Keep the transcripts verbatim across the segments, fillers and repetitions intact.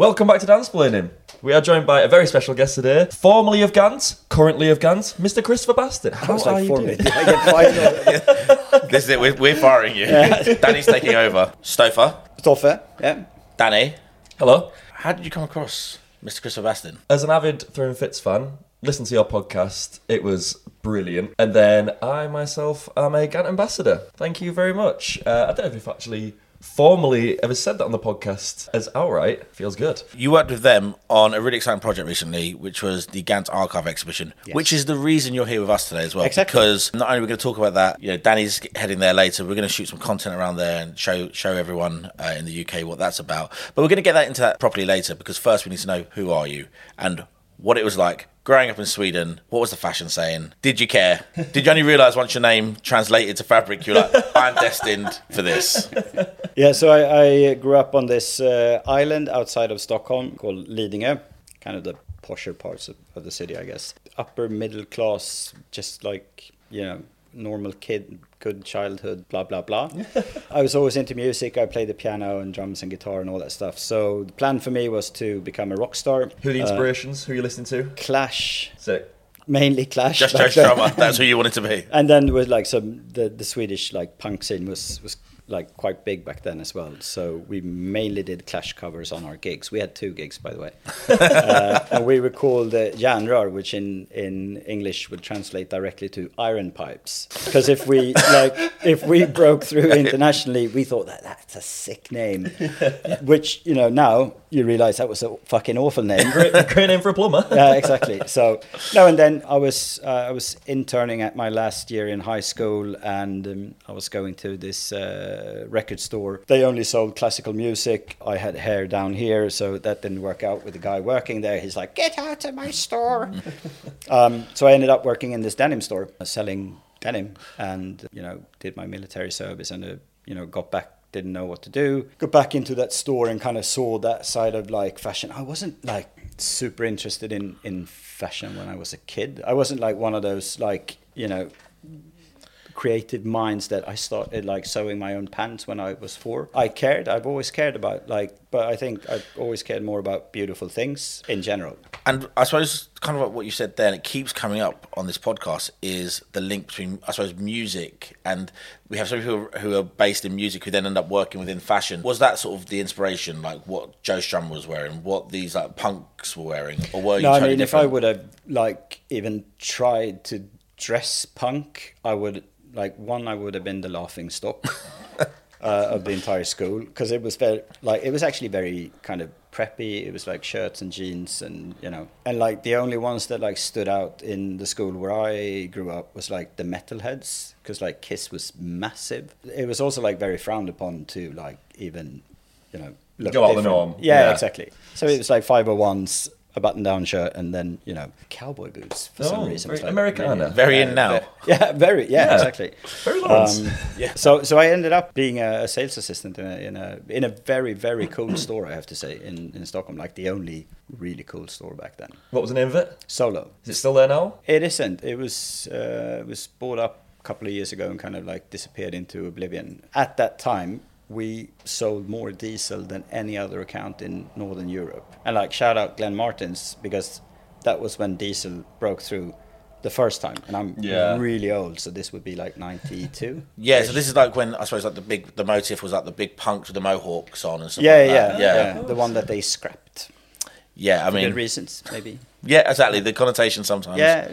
Welcome back to Dansplaining. We are joined by a very special guest today, formerly of Gant, currently of Gant, Mister Christopher Bastin. How are like you doing? This is it, we're, we're firing you. Yeah. Danny's taking over. Stouffer. Stouffer, yeah. Danny. Hello. How did you come across Mister Christopher Bastin? As an avid Throwing Fits fan, listen to your podcast. It was brilliant. And then I, myself, am a Gant ambassador. Thank you very much. Uh, I don't know if you've actually... formally ever said that on the podcast as outright. Feels good. You worked with them on a really exciting project recently, which was the Gant Archive exhibition, yes. Which is the reason you're here with us today as well. Exactly. Because not only are we going to talk about that, you know, Danny's heading there later, we're going to shoot some content around there and show show everyone uh, in the U K what that's about. But we're going to get that into that properly later, because first we need to know who are you and what it was like growing up in Sweden. What was the fashion saying? Did you care? Did you only realise once your name translated to fabric, you're like, I'm destined for this? Yeah, so I, I grew up on this uh, island outside of Stockholm called Lidingö, kind of the posher parts of, of the city, I guess. Upper middle class, just like, you know, normal kid, good childhood, blah, blah, blah. I was always into music. I played the piano and drums and guitar and all that stuff. So the plan for me was to become a rock star. Who are the inspirations? Uh, Who are you listening to? Clash. Sick. Mainly Clash. Just Church Drummer. That's who you wanted to be. And then with like some, the, the Swedish like punk scene was, was like quite big back then as well. So we mainly did Clash covers on our gigs. We had two gigs, by the way. uh, and we were called uh, Järnrar, which in, in English would translate directly to iron pipes. Because if we like if we broke through internationally, we thought that that's a sick name. Which, you know, now you realize that was a fucking awful name. Great, great name for a plumber. Yeah, exactly. So no, and then I was uh, I was interning at my last year in high school, and um, I was going to this Uh, record store. They only sold classical music. I had hair down here, so that didn't work out with the guy working there. He's like, get out of my store. um, so I ended up working in this denim store, selling denim, and, you know, did my military service and, uh, you know, got back, didn't know what to do. Got back into that store and kind of saw that side of like fashion. I wasn't like super interested in, in fashion when I was a kid. I wasn't like one of those like, you know, creative minds that I started like sewing my own pants when I was four. I cared, I've always cared about like, but I think I've always cared more about beautiful things in general. And I suppose kind of like what you said there, and it keeps coming up on this podcast, is the link between, I suppose, music, and we have some people who are based in music who then end up working within fashion. Was that sort of the inspiration, like what Joe Strummer was wearing, what these like punks were wearing, or were you no, totally I mean, different? If I would have like even tried to dress punk, I would... Like, one, I would have been the laughing stock uh, of the entire school, because it was very, like, it was actually very kind of preppy. It was like shirts and jeans and, you know, and like the only ones that like stood out in the school where I grew up was like the metalheads, because like KISS was massive. It was also like very frowned upon to like even, you know, look go out the norm. Yeah, yeah, exactly. So it was like five oh ones. A button-down shirt and then, you know, cowboy boots for oh, some reason. Very like, Americana. Yeah. Very in now. Yeah, very, yeah, yeah. Exactly. Very nice. Um, yeah. So so I ended up being a sales assistant in a in a, in a very, very cool store, I have to say, in, in Stockholm. Like the only really cool store back then. What was the name of it? Solo. Is it still there now? It isn't. It was, uh, it was bought up a couple of years ago and kind of like disappeared into oblivion. At that time, we sold more Diesel than any other account in Northern Europe. And like, shout out Glen Martins, because that was when Diesel broke through the first time. And I'm yeah. really old, so this would be like ninety-two. Yeah, so this is like when, I suppose, like the big, the motif was like the big punks with the mohawks on and stuff yeah, like yeah, that. Yeah, yeah, yeah. The one that they scrapped. Yeah, I mean... For good reasons, maybe. Yeah, exactly. The connotation sometimes. Yeah.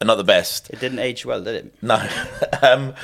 Are not the best. It didn't age well, did it? No. um,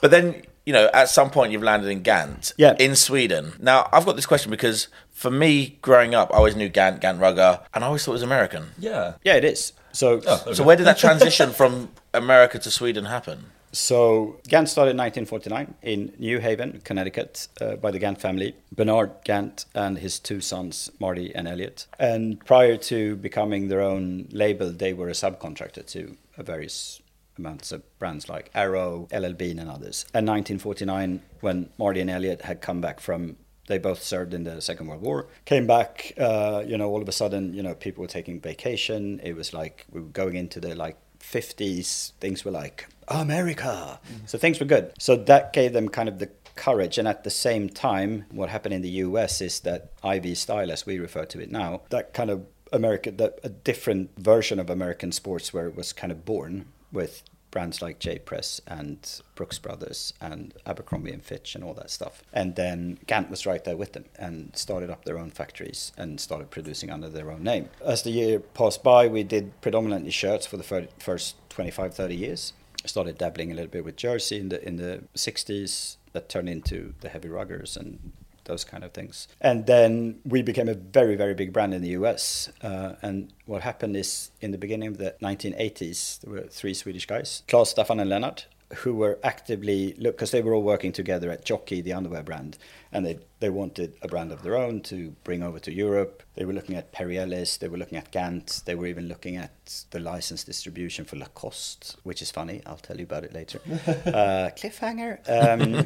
but then... You know, at some point you've landed in Gant, yeah. in Sweden. Now, I've got this question because for me, growing up, I always knew Gant, Gant Rugger, and I always thought it was American. Yeah. Yeah, it is. So, oh, so where did that transition from America to Sweden happen? So, Gant started in nineteen forty-nine in New Haven, Connecticut, uh, by the Gant family. Bernard Gant and his two sons, Marty and Elliot. And prior to becoming their own label, they were a subcontractor to a various... amounts of brands like Arrow, L L. Bean and others. And nineteen forty-nine, when Marty and Elliot had come back from, they both served in the Second World War, came back, uh, you know, all of a sudden, you know, people were taking vacation. It was like, we were going into the like fifties, things were like, America. Mm-hmm. So things were good. So that gave them kind of the courage. And at the same time, what happened in the U S is that I V style, as we refer to it now, that kind of American, that a different version of American sportswear was kind of born with brands like J Press and Brooks Brothers and Abercrombie and Fitch and all that stuff. And then Gant was right there with them and started up their own factories and started producing under their own name. As the year passed by, we did predominantly shirts for the first twenty-five, thirty years. Started dabbling a little bit with jersey in the in the sixties. That turned into the heavy ruggers and those kind of things. And then we became a very, very big brand in the U S. Uh, and what happened is, in the beginning of the nineteen eighties, there were three Swedish guys, Klaus, Staffan and Lennart, who were actively, look, because they were all working together at Jockey, the underwear brand, and they, they wanted a brand of their own to bring over to Europe. They were looking at Perry Ellis, they were looking at Gant, they were even looking at the license distribution for Lacoste, which is funny, I'll tell you about it later. Uh, cliffhanger. Um,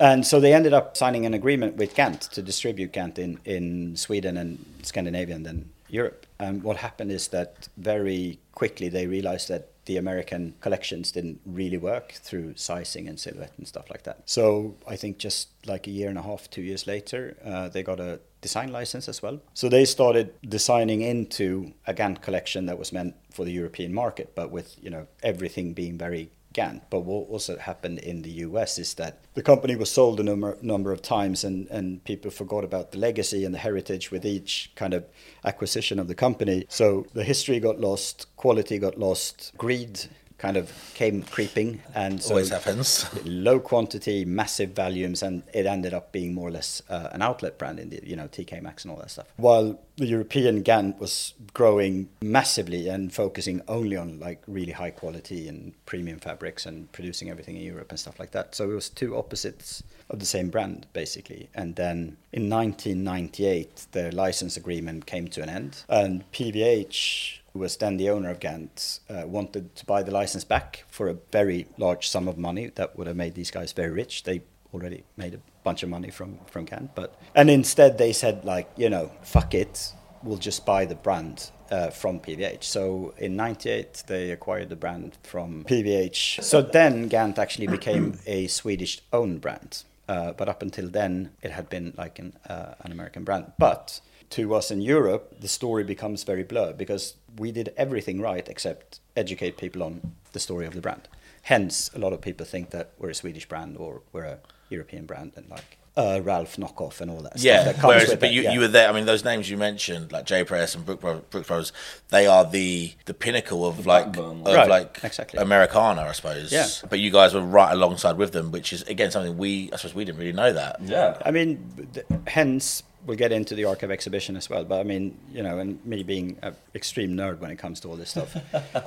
and so they ended up signing an agreement with Gant to distribute Gant in, in Sweden and Scandinavia and then Europe. And what happened is that very quickly they realized that the American collections didn't really work through sizing and silhouette and stuff like that. So I think just like a year and a half, two years later, uh, they got a design license as well. So they started designing into a Gant collection that was meant for the European market, but with, you know, everything being very Gant. But what also happened in the U S is that the company was sold a number, number of times and, and people forgot about the legacy and the heritage with each kind of acquisition of the company. So the history got lost, quality got lost, greed kind of came creeping. And so always happens. Low quantity, massive volumes, and it ended up being more or less uh, an outlet brand in the, you know, T K Maxx and all that stuff. While the European Gant was growing massively and focusing only on like really high quality and premium fabrics and producing everything in Europe and stuff like that. So it was two opposites of the same brand, basically. And then in nineteen ninety-eight, their license agreement came to an end, and P V H, who was then the owner of Gant, uh, wanted to buy the license back for a very large sum of money that would have made these guys very rich. They already made a bunch of money from, from Gant. But, and instead they said, like, you know, fuck it, we'll just buy the brand uh, from P V H. So in ninety-eight, they acquired the brand from P V H. So then Gant actually became a Swedish-owned brand. Uh, but up until then, it had been like an, uh, an American brand. But to us in Europe, the story becomes very blurred because we did everything right except educate people on the story of the brand. Hence, a lot of people think that we're a Swedish brand or we're a European brand and like uh, Ralph knockoff and all that yeah, stuff. That comes whereas, with but it, you, yeah, but you were there. I mean, those names you mentioned, like J Press and Brooks Brothers, they are the the pinnacle of the like of right, like exactly. Americana, I suppose. Yeah. But you guys were right alongside with them, which is again something we I suppose we didn't really know that. Yeah. I mean, th- hence. We'll get into the Archive exhibition as well. But I mean, you know, and me being an extreme nerd when it comes to all this stuff,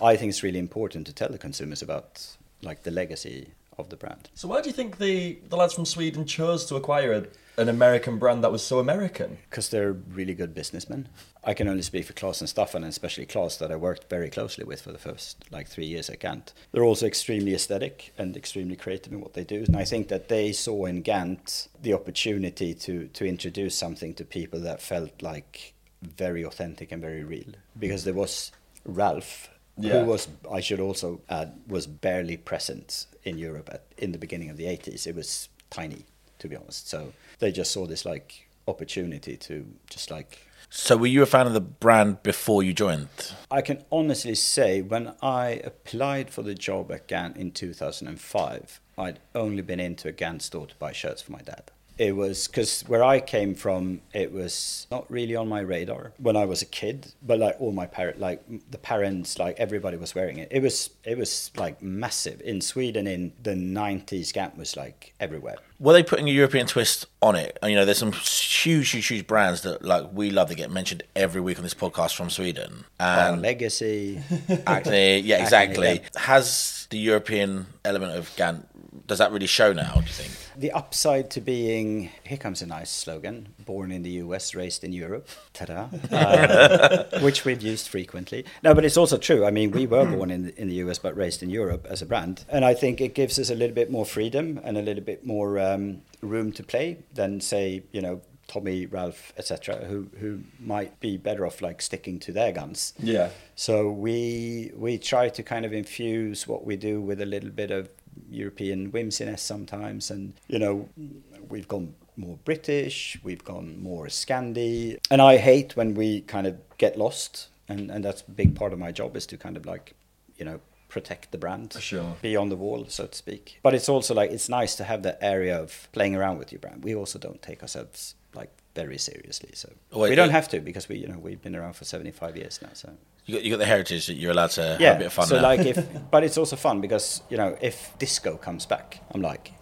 I think it's really important to tell the consumers about like the legacy of the brand. So why do you think the, the lads from Sweden chose to acquire a, an American brand that was so American? Because they're really good businessmen. I can only speak for Klaus and Staffan, and especially Klaus that I worked very closely with for the first like three years at Gant. They're also extremely aesthetic and extremely creative in what they do. And I think that they saw in Gant the opportunity to to introduce something to people that felt like very authentic and very real. Because there was Ralph, yeah, who was, I should also add, was barely present in Europe at, in the beginning of the eighties. It was tiny, to be honest. So they just saw this like opportunity to just like... So were you a fan of the brand before you joined? I can honestly say when I applied for the job at Gant in two thousand five, I'd only been into a Gant store to buy shirts for my dad. It was because where I came from, it was not really on my radar when I was a kid. But like all my parents, like the parents, like everybody was wearing it. It was it was like massive in Sweden in the nineties. Gant was like everywhere. Were they putting a European twist on it? And, you know, there's some huge, huge, huge brands that like we love that get mentioned every week on this podcast from Sweden. And Our Legacy, Acne, yeah, exactly. Acne, yeah. Has the European element of Gant? Does that really show now, do you think? The upside to being, here comes a nice slogan, born in the U S, raised in Europe, ta-da, uh, which we've used frequently. No, but it's also true. I mean, we were born in the, in the U S but raised in Europe as a brand. And I think it gives us a little bit more freedom and a little bit more um, room to play than, say, you know, Tommy, Ralph, et cetera, who who might be better off like sticking to their guns. Yeah. So we we try to kind of infuse what we do with a little bit of European whimsiness sometimes, and you know, we've gone more British, we've gone more Scandi, and I hate when we kind of get lost, and and that's a big part of my job, is to kind of like, you know, protect the brand, sure, be on the wall, so to speak. But it's also like, it's nice to have that area of playing around with your brand. We also don't take ourselves like very seriously, so oh, wait, we don't uh, have to, because we, you know, we've been around for seventy-five years now, so you got, you got the heritage that you're allowed to yeah, have a bit of fun so now. Like if but it's also fun because, you know, if disco comes back, I'm like,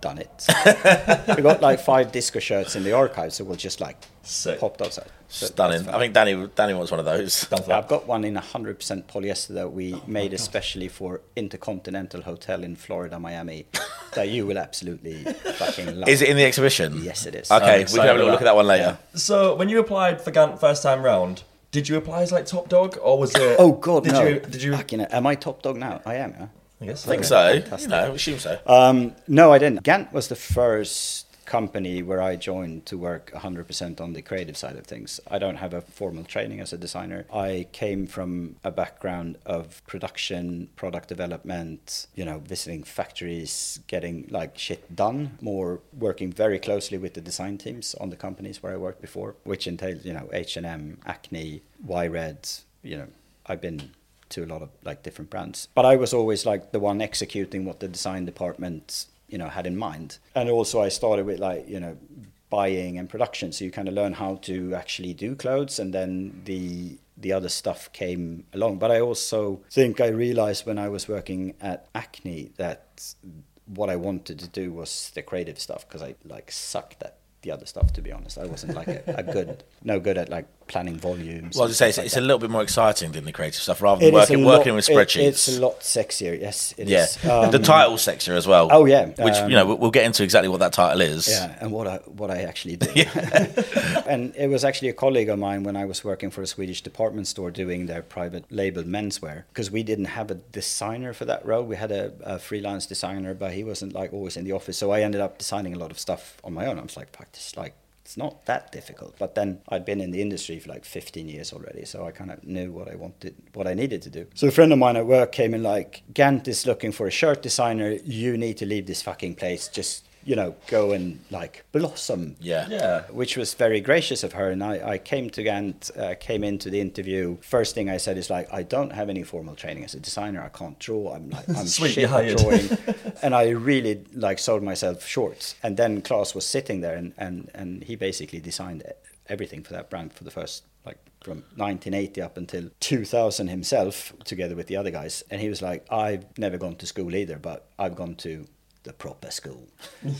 done it. We got like five disco shirts in the archive, so we'll just like Sick. Pop those out. So stunning. I think Danny Danny wants one of those. Yeah, I've got one in one hundred percent polyester that we oh made especially for Intercontinental Hotel in Florida, Miami, that you will absolutely fucking love. Is it in the exhibition? Yes, it is. Okay, we can have a look at that one later. Yeah. So when you applied for Gant first time round, did you apply as like top dog, or was it... Oh, God, did no. You, did you... Fucking, am I top dog now? I am, yeah. I guess so. I think so. Fantastic. You know, I assume so. Um, no, I didn't. Gant was the first company where I joined to work one hundred percent on the creative side of things. I don't have a formal training as a designer. I came from a background of production, product development, you know, visiting factories, getting like shit done, more working very closely with the design teams on the companies where I worked before, which entailed, you know, H and M, Acne, Y-Red, you know, I've been to a lot of like different brands. But I was always like the one executing what the design department, you know, had in mind. And also I started with like, you know, buying and production. So you kind of learn how to actually do clothes, and then the the other stuff came along. But I also think I realized when I was working at Acne that what I wanted to do was the creative stuff, because I like sucked at the other stuff, to be honest. I wasn't like a, a good, no good at like planning volumes. Well, I was going to say, it's, like it's a little bit more exciting than the creative stuff, rather than working, lot, working with spreadsheets. It, it's a lot sexier, yes, it yeah. is. Um, the title's sexier as well. Oh, yeah. Which, um, you know, we'll get into exactly what that title is. Yeah, and what I, what I actually do. And it was actually a colleague of mine when I was working for a Swedish department store doing their private label menswear, because we didn't have a designer for that role. We had a, a freelance designer, but he wasn't like always in the office. So I ended up designing a lot of stuff on my own. I was like, fuck, this like, it's not that difficult. But then I'd been in the industry for like fifteen years already, so I kind of knew what I wanted, what I needed to do. So a friend of mine at work came in like, Gant is looking for a shirt designer. You need to leave this fucking place. Just, you know, go and like blossom. Yeah. Yeah. Which was very gracious of her. And I, I came to Gant, uh, came into the interview. First thing I said is like, I don't have any formal training as a designer. I can't draw. I'm like, I'm Sweet, shit at drawing. And I really like sold myself short. And then Klaus was sitting there, and, and, and he basically designed everything for that brand for the first, like from nineteen eighty up until two thousand himself, together with the other guys. And he was like, I've never gone to school either, but I've gone to the proper school.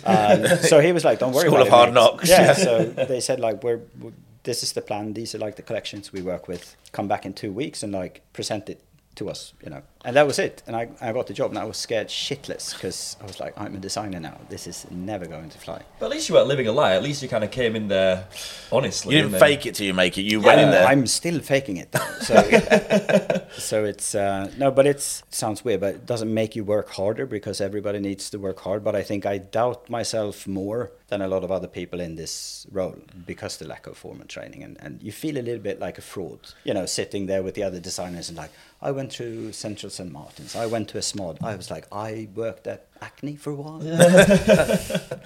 Um, so he was like, don't worry school about it. School of hard knocks. Yeah, so they said like, we're, we're, this is the plan. These are like the collections we work with. Come back in two weeks and like present it to us, you know. And that was it. And I, I got the job, and I was scared shitless, because I was like, I'm a designer now. This is never going to fly. But at least you weren't living a lie. At least you kind of came in there honestly. You didn't fake it till you make it. You yeah, went in there. I'm still faking it, though. So, so it's, uh, no, but it's, it sounds weird, but it doesn't make you work harder, because everybody needs to work hard. But I think I doubt myself more than a lot of other people in this role, because the lack of formal training. And, and you feel a little bit like a fraud, you know, sitting there with the other designers and like, I went to Central Saint Martins, I went to a S M O D, I was like, I worked at Acne for a while.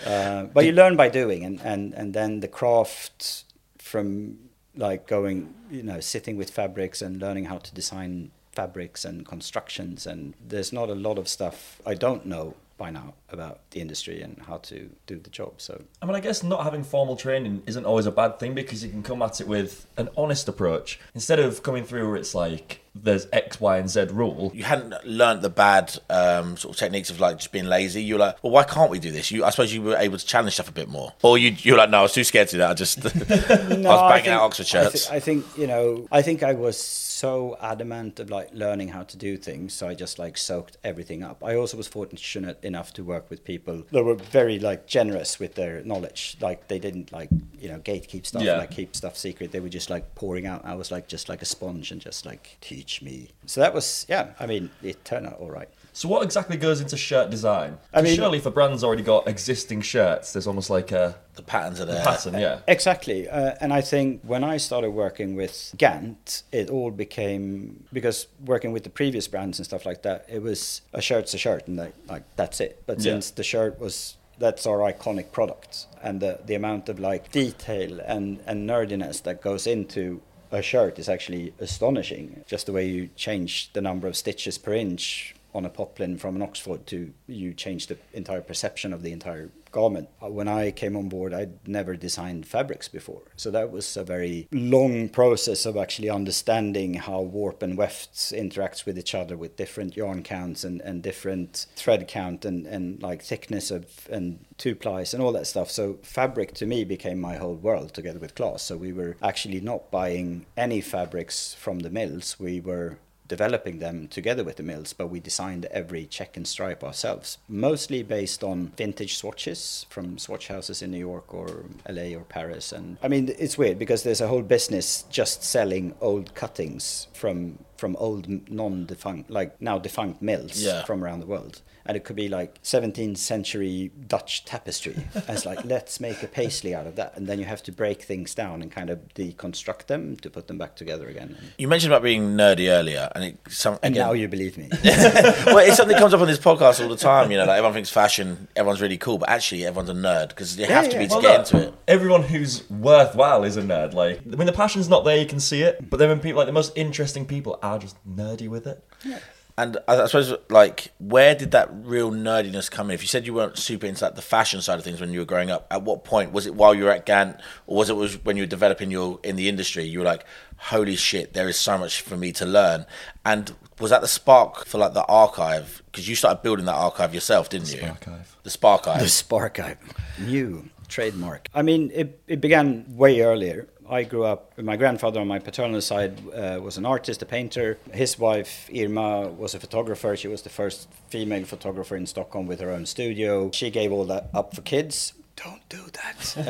uh, but you learn by doing, and, and, and then the craft from like going, you know, sitting with fabrics and learning how to design fabrics and constructions. And there's not a lot of stuff I don't know by now about the industry and how to do the job. So I mean, I guess not having formal training isn't always a bad thing, because you can come at it with an honest approach, instead of coming through where it's like there's X, Y, and Z rule. You hadn't learned the bad um, sort of techniques of like just being lazy. You were like, well, why can't we do this? You, I suppose you were able to challenge stuff a bit more. Or you, you were like, no, I was too scared to do that. I just no, I was banging I think, out Oxford shirts. I, th- I think, you know, I think I was so adamant of like learning how to do things, so I just like soaked everything up. I also was fortunate enough to work with people that were very like generous with their knowledge. Like they didn't like, you know, gatekeep stuff, yeah. like keep stuff secret. They were just like pouring out. I was like just like a sponge and just like teach me. So that was, yeah, I mean, it turned out all right. So what exactly goes into shirt design? I mean, surely if a brand's already got existing shirts, there's almost like a... The patterns are there. The pattern, yeah. Exactly. Uh, and I think when I started working with Gant, it all became... Because working with the previous brands and stuff like that, it was a shirt's a shirt and they, like that's it. But yeah. Since the shirt was... That's our iconic product, and the, the amount of like detail and, and nerdiness that goes into a shirt is actually astonishing. Just the way you change the number of stitches per inch on a poplin from an Oxford to you change the entire perception of the entire garment. When I came on board, I'd never designed fabrics before. So that was a very long process of actually understanding how warp and weft interacts with each other with different yarn counts and, and different thread count and, and like thickness of and two plies and all that stuff. So fabric to me became my whole world together with Klaus. So we were actually not buying any fabrics from the mills. We were developing them together with the mills, but we designed every check and stripe ourselves, mostly based on vintage swatches from swatch houses in New York or L A or Paris. And I mean, it's weird because there's a whole business just selling old cuttings from from old non-defunct, like now defunct mills yeah. from around the world. And it could be like seventeenth century Dutch tapestry. As like, let's make a paisley out of that. And then you have to break things down and kind of deconstruct them to put them back together again. You mentioned about being nerdy earlier. And it some, again, and now you believe me. Well, it's something that comes up on this podcast all the time. You know, like everyone thinks fashion, everyone's really cool. But actually, everyone's a nerd because you yeah, have to yeah. be to well, get look, into it. Everyone who's worthwhile is a nerd. Like, when the passion's not there, you can see it. But then when people, like the most interesting people are just nerdy with it. Yeah. And I suppose, like, where did that real nerdiness come in? If you said you weren't super into like, the fashion side of things when you were growing up, at what point? Was it while you were at Gant, or was it was when you were developing your in the industry? You were like, holy shit, there is so much for me to learn. And was that the spark for, like, the archive? Because you started building that archive yourself, didn't the you? Sparkive. The Sparkive. The Sparkive. New trademark. I mean, it, it began way earlier. I grew up, my grandfather on my paternal side uh, was an artist, a painter. His wife, Irma, was a photographer. She was the first female photographer in Stockholm with her own studio. She gave all that up for kids. Don't do that.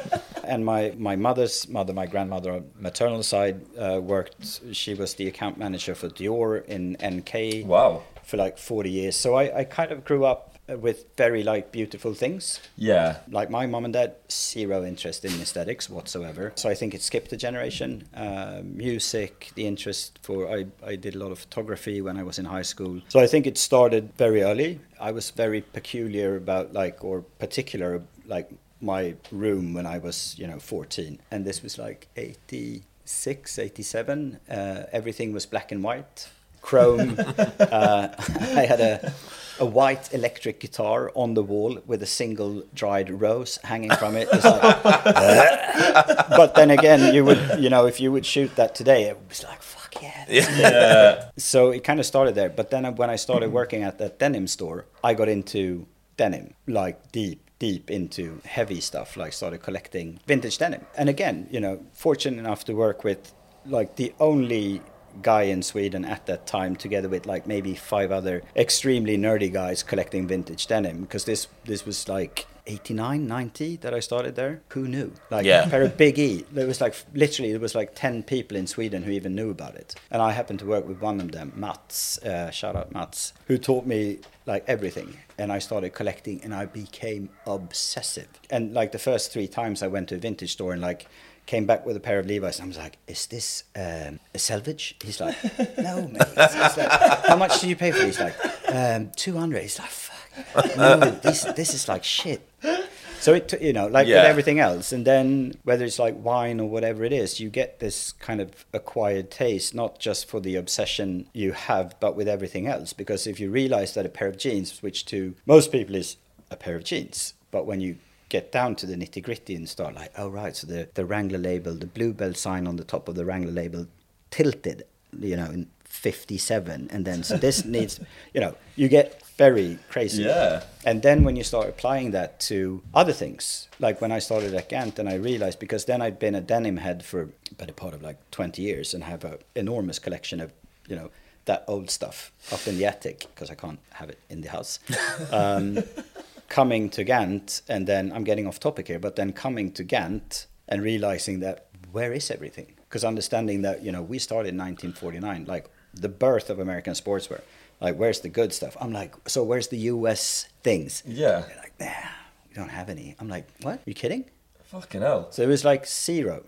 Um, and my, my mother's mother, my grandmother on maternal side uh, worked. She was the account manager for Dior in N K wow. for like forty years. So I, I kind of grew up with very like beautiful things. Yeah. Like my mom and dad, zero interest in aesthetics whatsoever. So I think it skipped a generation. Uh, music, the interest for, I, I did a lot of photography when I was in high school. So I think it started very early. I was very peculiar about like, or particular, like my room when I was, you know, fourteen. And this was like eighty-six, eighty-seven. Uh, everything was black and white. Chrome. uh, I had a a white electric guitar on the wall with a single dried rose hanging from it. It's like, but then again, you would, you know, if you would shoot that today, it was like, fuck yeah. yeah. So it kind of started there. But then when I started working at that denim store, I got into denim, like deep, deep into heavy stuff, like started collecting vintage denim. And again, you know, fortunate enough to work with like the only guy in Sweden at that time, together with like maybe five other extremely nerdy guys collecting vintage denim, because this this was like eighty-nine, ninety that I started there. Who knew? Like yeah. a pair of Big E. There was like literally there was like ten people in Sweden who even knew about it. And I happened to work with one of them, Mats, uh, shout out Mats, who taught me like everything. And I started collecting and I became obsessive. And like the first three times I went to a vintage store and like came back with a pair of Levi's and I was like, is this um, a salvage? He's like, no, mate. He's like, how much do you pay for these? He's like, um, two hundred. He's like, fuck, no, this, this is like shit. So, it you know, like yeah. with everything else. And then whether it's like wine or whatever it is, you get this kind of acquired taste, not just for the obsession you have, but with everything else. Because if you realize that a pair of jeans, which to most people is a pair of jeans, but when you get down to the nitty gritty and start like, oh, right, so the, the Wrangler label, the bluebell sign on the top of the Wrangler label tilted, you know, in fifty-seven. And then so this needs, you know, you get very crazy. Yeah. And then when you start applying that to other things, like when I started at Gant and I realized, because then I'd been a denim head for better part of like twenty years and have an enormous collection of, you know, that old stuff up in the attic because I can't have it in the house. Um, coming to Gant, and then I'm getting off topic here, but then coming to Gant and realizing that where is everything? Because understanding that, you know, we started in nineteen forty-nine, like the birth of American sportswear. like, where's the good stuff? I'm like, so where's the U S things? Yeah. They're like, nah, we don't have any. I'm like, what? Are you kidding? Fucking hell. So it was like zero.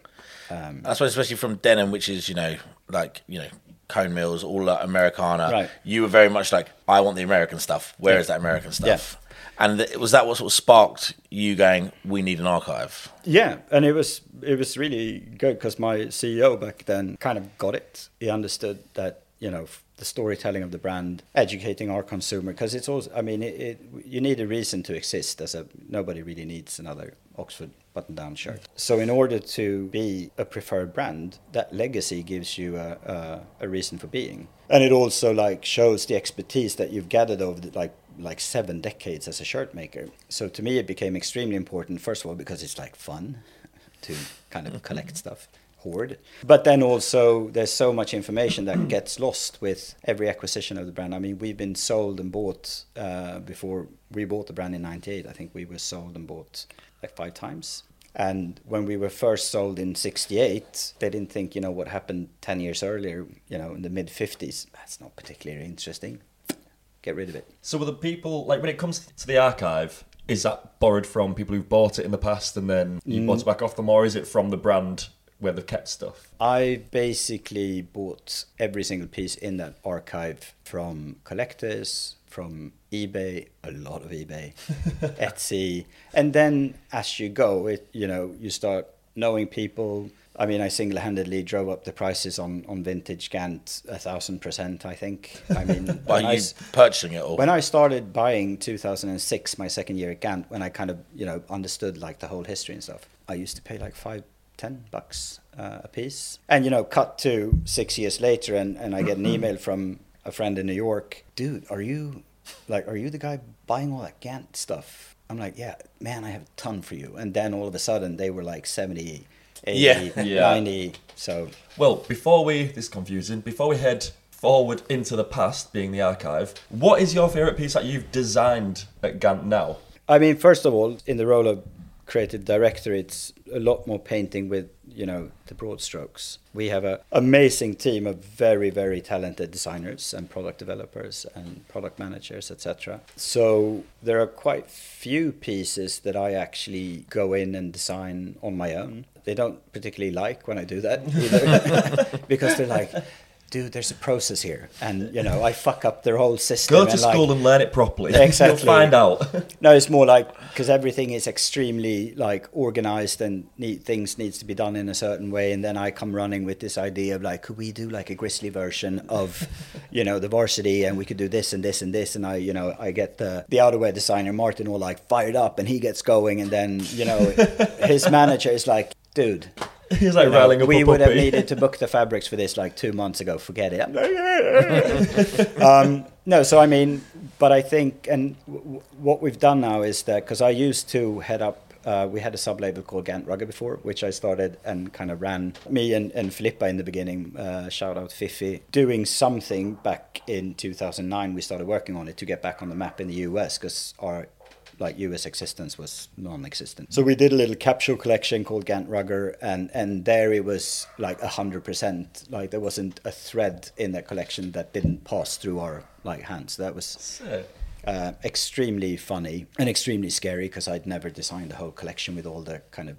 Um, I suppose especially from denim, which is, you know, like, you know, cone mills, all that Americana. Right. You were very much like, I want the American stuff. Where yeah. is that American stuff? Yeah. And th- was that what sort of sparked you going, we need an archive? Yeah, and it was it was really good because my C E O back then kind of got it. He understood that, you know, the storytelling of the brand, educating our consumer, because it's also, I mean, it, it, you need a reason to exist. As a nobody really needs another Oxford button-down shirt. So in order to be a preferred brand, that legacy gives you a, a, a reason for being. And it also like shows the expertise that you've gathered over the, like like seven decades as a shirt maker. So to me, it became extremely important, first of all, because it's like fun to kind of collect stuff. Hoard. But then also there's so much information that gets lost with every acquisition of the brand. I mean, we've been sold and bought uh, before we bought the brand in ninety-eight. I think we were sold and bought like five times. And when we were first sold in sixty-eight, they didn't think, you know, what happened ten years earlier, you know, in the mid fifties. That's not particularly interesting. Get rid of it. So were the people, like when it comes to the archive, is that borrowed from people who've bought it in the past and then you mm. bought it back off them, or is it from the brand where they've kept stuff? I basically bought every single piece in that archive from collectors, from eBay, a lot of eBay, Etsy. And then as you go, it, you know, you start knowing people. I mean, I single-handedly drove up the prices on, on vintage Gant a thousand percent, I think. I mean, by you purchasing it all. When I started buying two thousand six, my second year at Gant, when I kind of, you know, understood like the whole history and stuff, I used to pay like five ten bucks uh, a piece. And, you know, cut to six years later and, and I get an email from a friend in New York. Dude, are you like, are you the guy buying all that Gant stuff? I'm like, yeah, man, I have a ton for you. And then all of a sudden they were like seventy, eighty, yeah. Yeah. ninety. So, well, before we, this is confusing, before we head forward into the past, being the archive, what is your favorite piece that you've designed at Gant now? I mean, first of all, in the role of creative director, it's a lot more painting with, you know, the broad strokes. We have an amazing team of very, very talented designers and product developers and product managers, et cetera. So there are quite few pieces that I actually go in and design on my own. They don't particularly like when I do that either, because they're like, dude, there's a process here. And, you know, I fuck up their whole system. Go to and school like, and learn it properly. Exactly. You'll find out. No, it's more like, because everything is extremely, like, organized and neat, things needs to be done in a certain way. And then I come running with this idea of, like, could we do, like, a grisly version of, you know, the varsity, and we could do this and this and this. And I, you know, I get the, the outerwear designer, Martin, all, like, fired up, and he gets going. And then, you know, his manager is like, dude... He's like, you know, rallying up we a would have needed to book the fabrics for this like two months ago. Forget it. um, no, so I mean, but I think, and w- what we've done now is that, because I used to head up, uh, we had a sub-label called Gant Rugger before, which I started and kind of ran. Me and, and Filippa in the beginning, uh, shout out Fifi, doing something back in two thousand nine. We started working on it to get back on the map in the U S, because our... like U S existence was non-existent. So we did a little capsule collection called Gant Rugger, and, and there it was like one hundred percent. Like there wasn't a thread in that collection that didn't pass through our like hands. That was uh, extremely funny and extremely scary, because I'd never designed a whole collection with all the kind of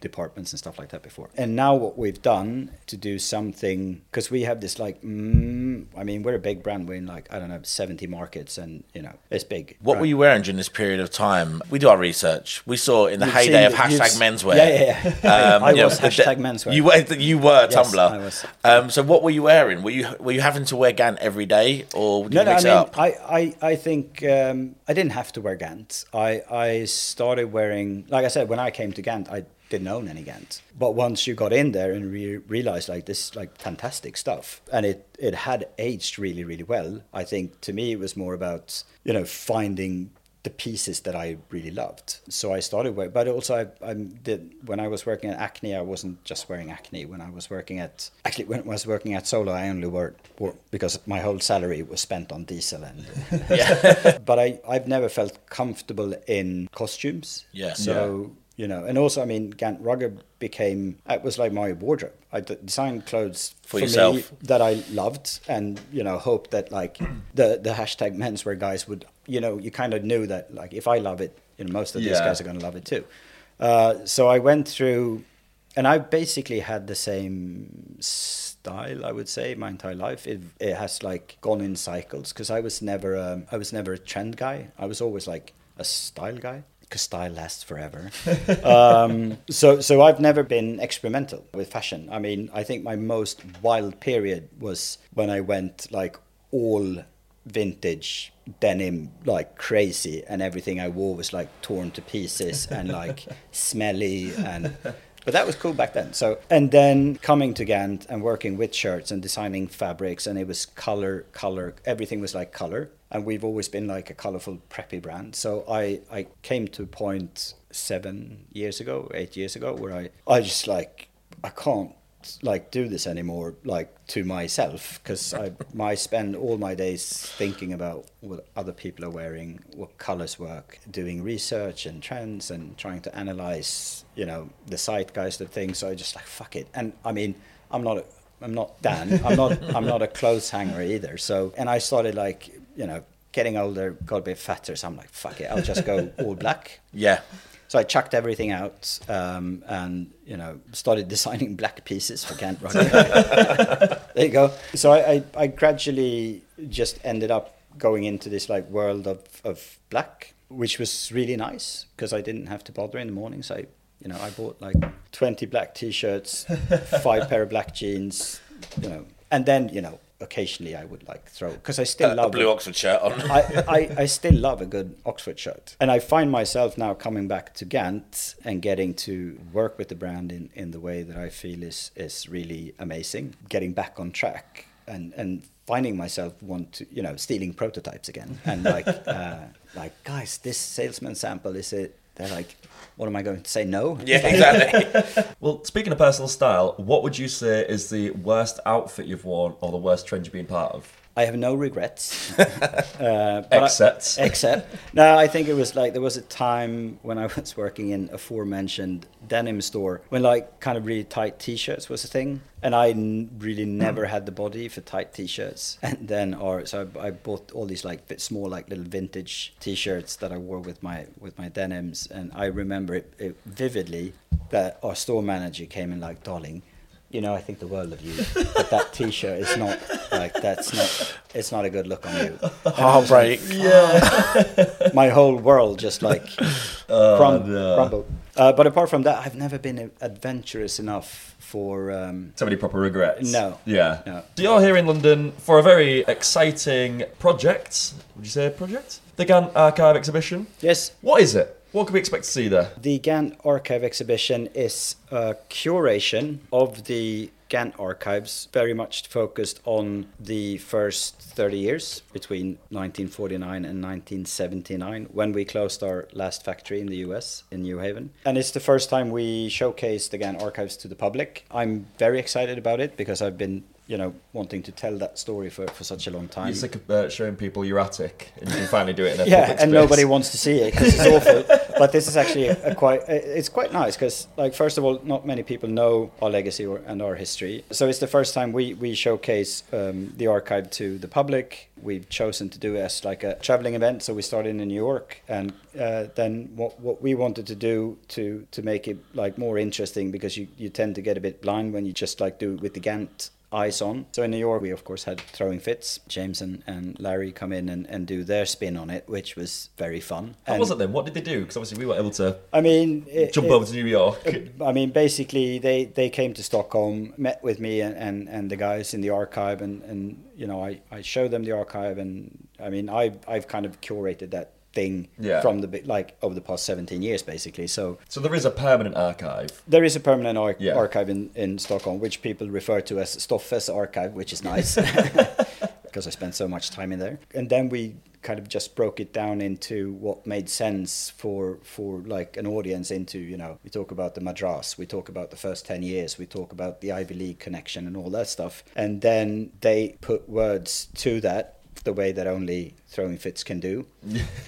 departments and stuff like that before. And now what we've done to do something, because we have this like mm, I mean, we're a big brand, we're in like, I don't know, seventy markets, and you know, it's big. What brand. Were you wearing during this period of time? We do our research. We saw in the you've heyday of hashtag menswear. Yeah, yeah, yeah. Um, I was know, hashtag the, menswear. You were, you were yes, Tumblr. I was. Um, so what were you wearing? Were you were you having to wear Gant every day, or did no, you mix no, I mean, it up? I, I, I think um, I didn't have to wear Gant. I, I started wearing, like I said, when I came to Gant, I didn't own any Gant. But once you got in there and re- realized like this, like fantastic stuff, and it, it had aged really, really well. I think to me, it was more about, you know, finding the pieces that I really loved. So I started with, but also I, I did, when I was working at Acne, I wasn't just wearing Acne. When I was working at, actually when I was working at Solo, I only wore, wore because my whole salary was spent on Diesel. And, yeah. But I, I've never felt comfortable in costumes. Yeah. So, yeah. you know. And also, I mean, Gant Rugger became, it was like my wardrobe. I designed clothes for, for yourself me that I loved, and, you know, hoped that like the, the hashtag menswear guys would, you know, you kind of knew that like, if I love it, you know, most of yeah. these guys are going to love it too. Uh, so I went through, and I basically had the same style, I would say, my entire life. It it has like gone in cycles, because I was never um, I was never a trend guy. I was always like a style guy, because style lasts forever. um, so so I've never been experimental with fashion. I mean, I think my most wild period was when I went like all vintage denim, like crazy, and everything I wore was like torn to pieces and like smelly and. But that was cool back then. So, and then coming to Gant and working with shirts and designing fabrics, and it was color, color, everything was like color. And we've always been like a colorful, preppy brand. So I, I came to a point seven years ago, eight years ago, where I, I just like, I can't like do this anymore, like to myself, because I, I spend all my days thinking about what other people are wearing, what colors work, doing research and trends and trying to analyze, you know, the zeitgeist of things. So I just like, fuck it. And I mean, I'm not, a, I'm not Dan, I'm not, I'm not a clothes hanger either. So, and I started like, you know, getting older, got a bit fatter. So I'm like, fuck it, I'll just go all black. Yeah. So I chucked everything out um, and, you know, started designing black pieces for Gant Rugger. There you go. So I, I, I gradually just ended up going into this, like, world of, of black, which was really nice because I didn't have to bother in the morning. So, I, you know, I bought, like, twenty black T-shirts, five pair of black jeans, you know, and then, you know, occasionally I would like throw, because I still uh, love a blue it. Oxford shirt on. I, I, I still love a good Oxford shirt. And I find myself now coming back to Gant and getting to work with the brand in, in the way that I feel is, is really amazing. Getting back on track and, and finding myself want to, you know, stealing prototypes again. And like, uh, like guys, this salesman sample, is it? They're like, what am I going to say? No? Yeah, exactly. Well, speaking of personal style, what would you say is the worst outfit you've worn or the worst trend you've been part of? I have no regrets. uh, except. I, except. No, I think it was like, there was a time when I was working in aforementioned denim store when like kind of really tight T-shirts was a thing. And I n- really never had the body for tight T-shirts. And then, or so I, I bought all these like bit small, like little vintage T-shirts that I wore with my with my denims. And I remember it, it vividly that our store manager came in like, darling, you know, I think the world of you, but that T-shirt is not like, that's not, it's not a good look on you. Heartbreak. Like, yeah. My whole world just like oh, crumb- no. crumbled. Uh, but apart from that, I've never been adventurous enough for... Um, so many proper regrets. No. Yeah. No. So you're here in London for a very exciting project. Would you say a project? The Gant Archive exhibition. Yes. What is it? What can we expect to see there? The Gant Archive exhibition is a curation of the Gant archives, very much focused on the first thirty years between nineteen forty-nine and nineteen seventy-nine, when we closed our last factory in the U S in New Haven. And it's the first time we showcased the Gant archives to the public. I'm very excited about it because I've been, you know, wanting to tell that story for, for such a long time. You're sick of uh, showing people your attic, and you can finally do it in a yeah, public space. And nobody wants to see it because it's awful. But this is actually a, a quite, a, it's quite nice because, like, first of all, not many people know our legacy or, and our history. So it's the first time we, we showcase um, the archive to the public. We've chosen to do it as like a traveling event. So we started in New York, and uh, then what what we wanted to do to, to make it like more interesting, because you, you tend to get a bit blind when you just like do it with the Gant eyes on. So in New York, we of course had Throwing Fits. James and, and Larry come in and, and do their spin on it, which was very fun. How and was it then? What did they do? Because obviously we were able to I mean, it, jump it, over to New York. It, I mean, basically they, they came to Stockholm, met with me and, and, and the guys in the archive, and, and you know, I, I showed them the archive, and I mean, I've, I've kind of curated that thing yeah. from the like over the past seventeen years basically. So so there is a permanent archive. There is a permanent ar- yeah. archive in, in Stockholm, which people refer to as Stoffes archive, which is nice because I spent so much time in there. And then we kind of just broke it down into what made sense for for like an audience into, you know, we talk about the madras, we talk about the first ten years, we talk about the Ivy League connection and all that stuff. And then they put words to that the way that only Throwing Fits can do.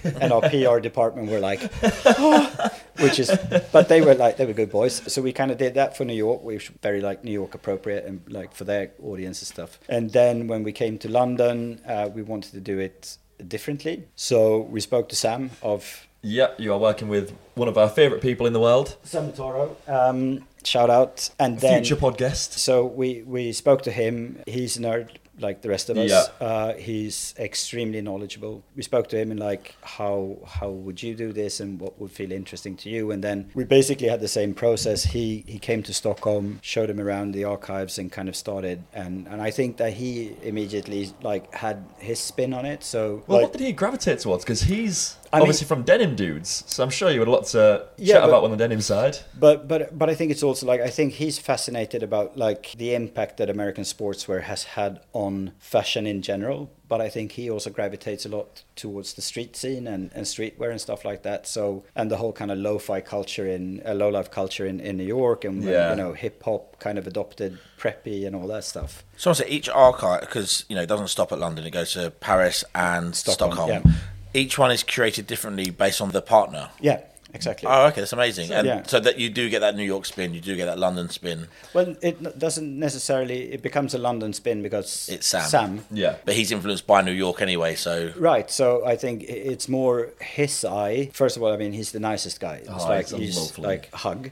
And our P R department were like, oh, which is, but they were like, they were good boys. So we kind of did that for New York, which was very like New York appropriate and like for their audience and stuff. And then when we came to London, uh, we wanted to do it differently. So we spoke to Sam of... Yeah, you are working with one of our favourite people in the world. Sam Toro. Um, shout out. And then future pod guest. So we, we spoke to him. He's a nerd like the rest of us. Yeah. Uh, he's extremely knowledgeable. We spoke to him and like, how how would you do this and what would feel interesting to you? And then we basically had the same process. He he came to Stockholm, showed him around the archives and kind of started. And, and I think that he immediately like had his spin on it. So well, like, what did he gravitate towards? Because he's... I Obviously mean, from denim dudes, so I'm sure you had a lot to yeah, chat but, about on the denim side. But but but I think it's also like, I think he's fascinated about like the impact that American sportswear has had on fashion in general. But I think he also gravitates a lot towards the street scene and, and streetwear and stuff like that. So, and the whole kind of lo-fi culture in uh, low-life culture in, in New York and, yeah. and you know, hip-hop kind of adopted preppy and all that stuff. So I say each archive, because you know, it doesn't stop at London, it goes to Paris and Stockholm. Stockholm. Yeah. Each one is curated differently based on the partner. Yeah, exactly. Oh, okay, that's amazing. So, and yeah. so that you do get that New York spin, you do get that London spin. Well, it doesn't necessarily, it becomes a London spin because it's Sam. Sam. Yeah. But he's influenced by New York anyway, so. Right, so I think it's more his eye. First of all, I mean, he's the nicest guy. It's oh, like, he's like, hug.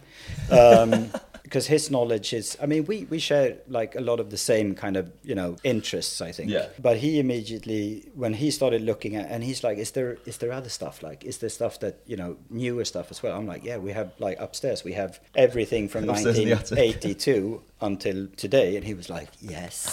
Um, because his knowledge is, I mean, we, we share like a lot of the same kind of, you know, interests, I think. Yeah. But he immediately, when he started looking at, and he's like, is there is there other stuff? Like, is there stuff that, you know, newer stuff as well? I'm like, yeah, we have like upstairs, we have everything from nineteen eighty-two until today. And he was like, yes.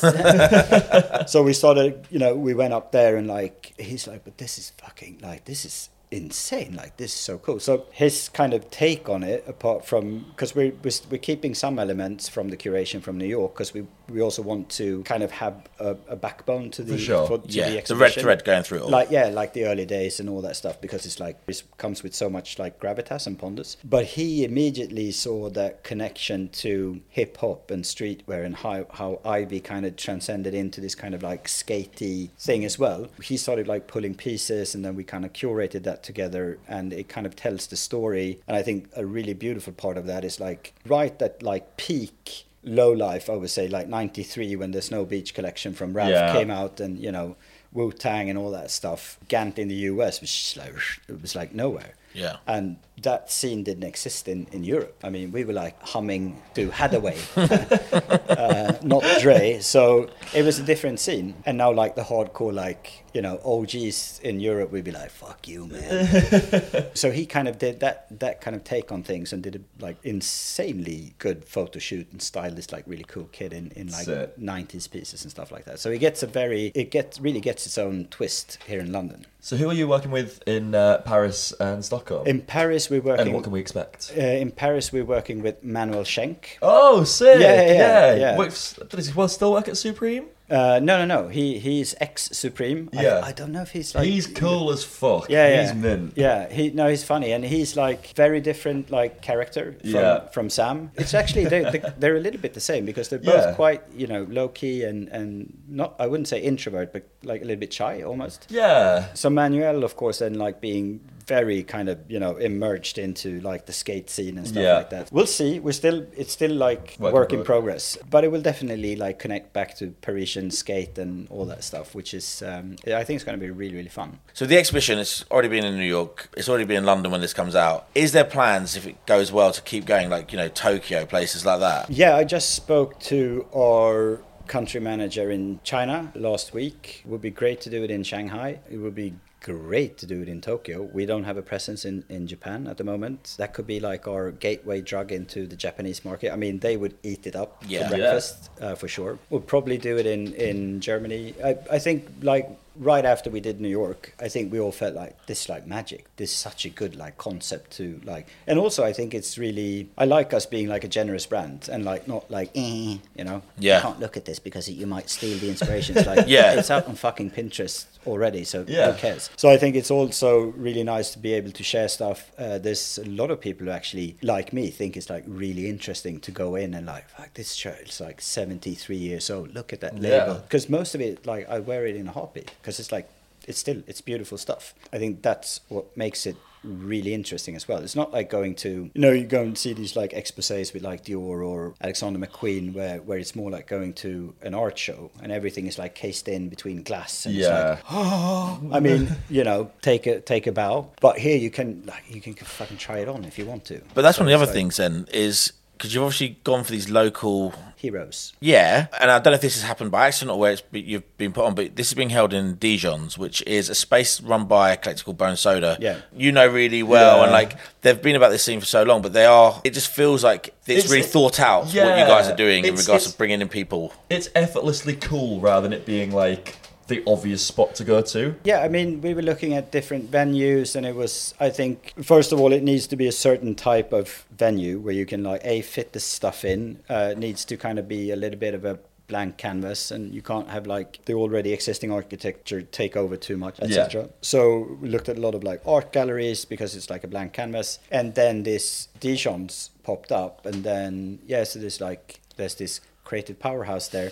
So we started, you know, we went up there and like, he's like, but this is fucking like, this is insane, like this is so cool. So his kind of take on it, apart from, because we're, we're keeping some elements from the curation from New York, because we we also want to kind of have a, a backbone to the for sure. for, to yeah the, the red thread going through it all. Like yeah like the early days and all that stuff, because it's like it comes with so much like gravitas and pondus. But he immediately saw that connection to hip hop and streetwear and how, how Ivy kind of transcended into this kind of like skatey thing as well. He started like pulling pieces and then we kind of curated that together and it kind of tells the story. And I think a really beautiful part of that is like right at like peak low life, I would say like ninety-three, when the Snow Beach collection from Ralph yeah. came out and you know Wu-Tang and all that stuff. Gant in the U S was just like, it was like nowhere. Yeah. And that scene didn't exist in, in Europe. I mean, we were like humming to Hathaway, uh, not Dre. So it was a different scene. And now like the hardcore, like, you know, O Gs in Europe, we'd be like, fuck you, man. So he kind of did that, that kind of take on things and did a like insanely good photo shoot and styled this like really cool kid in, in like so, nineties pieces and stuff like that. So it gets a very, it gets really gets its own twist here in London. So who are you working with in uh, Paris and Stockholm? In Paris we're working... And what can we expect? Uh, in Paris we're working with Manuel Schenk. Oh, sick! Yeah, yeah, yeah. yeah. Wait, does he still work at Supreme? Uh, no, no, no. He He's ex-Supreme. Yeah. I, I don't know if he's like... He's cool as fuck. Yeah, yeah. He's mint. Yeah. He, no, he's funny. And he's like very different like character from, yeah. from Sam. It's actually, they, they, they're a little bit the same because they're both yeah. quite, you know, low-key and, and not, I wouldn't say introvert, but like a little bit shy almost. Yeah. So Manuel, of course, then like being... very kind of, you know, emerged into like the skate scene and stuff yeah. like that. We'll see. We're still, it's still like work, work in progress, but it will definitely like connect back to Parisian skate and all that stuff, which is, um, I think it's going to be really, really fun. So the exhibition has already been in New York. It's already been in London when this comes out. Is there plans, if it goes well, to keep going, like, you know, Tokyo, places like that? Yeah, I just spoke to our country manager in China last week. It would be great to do it in Shanghai. It would be great to do it in Tokyo. We don't have a presence in, in Japan at the moment. That could be like our gateway drug into the Japanese market. I mean, they would eat it up yeah. for breakfast, yeah. uh, for sure. We'll probably do it in, in Germany. I, I think like right after we did New York, I think we all felt like this is like magic. This is such a good like concept to like. And also I think it's really, I like us being like a generous brand and like not like, eh, you know, yeah. you can't look at this because you might steal the inspirations. Like yeah. it's out on fucking Pinterest already, so yeah. who cares? So I think it's also really nice to be able to share stuff. Uh, there's a lot of people who actually, like me, think it's like really interesting to go in and like, fuck, this shirt, it's like seventy-three years old. Look at that label. Because yeah. most of it, like I wear it in a heartbeat because it's like, it's still, it's beautiful stuff. I think that's what makes it really interesting as well. It's not like going to, you know, you go and see these like exposés with like Dior or Alexander McQueen where where it's more like going to an art show and everything is like cased in between glass and yeah. it's like, oh, I mean, you know, take a take a bow. But here you can like you can fucking try it on if you want to. But that's so one of the other like, things then is because you've obviously gone for these local heroes. Yeah. And I don't know if this has happened by accident or where it's be, you've been put on, but this is being held in Dijon's, which is a space run by a collector called Bone Soda. Yeah. You know really well. Yeah. And like, they've been about this scene for so long, but they are, it just feels like it's, it's really thought out yeah, what you guys are doing in regards to bringing in people. It's effortlessly cool rather than it being like the obvious spot to go to. Yeah, I mean, we were looking at different venues and it was, I think, first of all, it needs to be a certain type of venue where you can like, A, fit the stuff in. Uh, it needs to kind of be a little bit of a blank canvas and you can't have like the already existing architecture take over too much, et cetera. Yeah. So we looked at a lot of like art galleries because it's like a blank canvas. And then this Dijon's popped up and then, yeah, so there's like, there's this creative powerhouse there,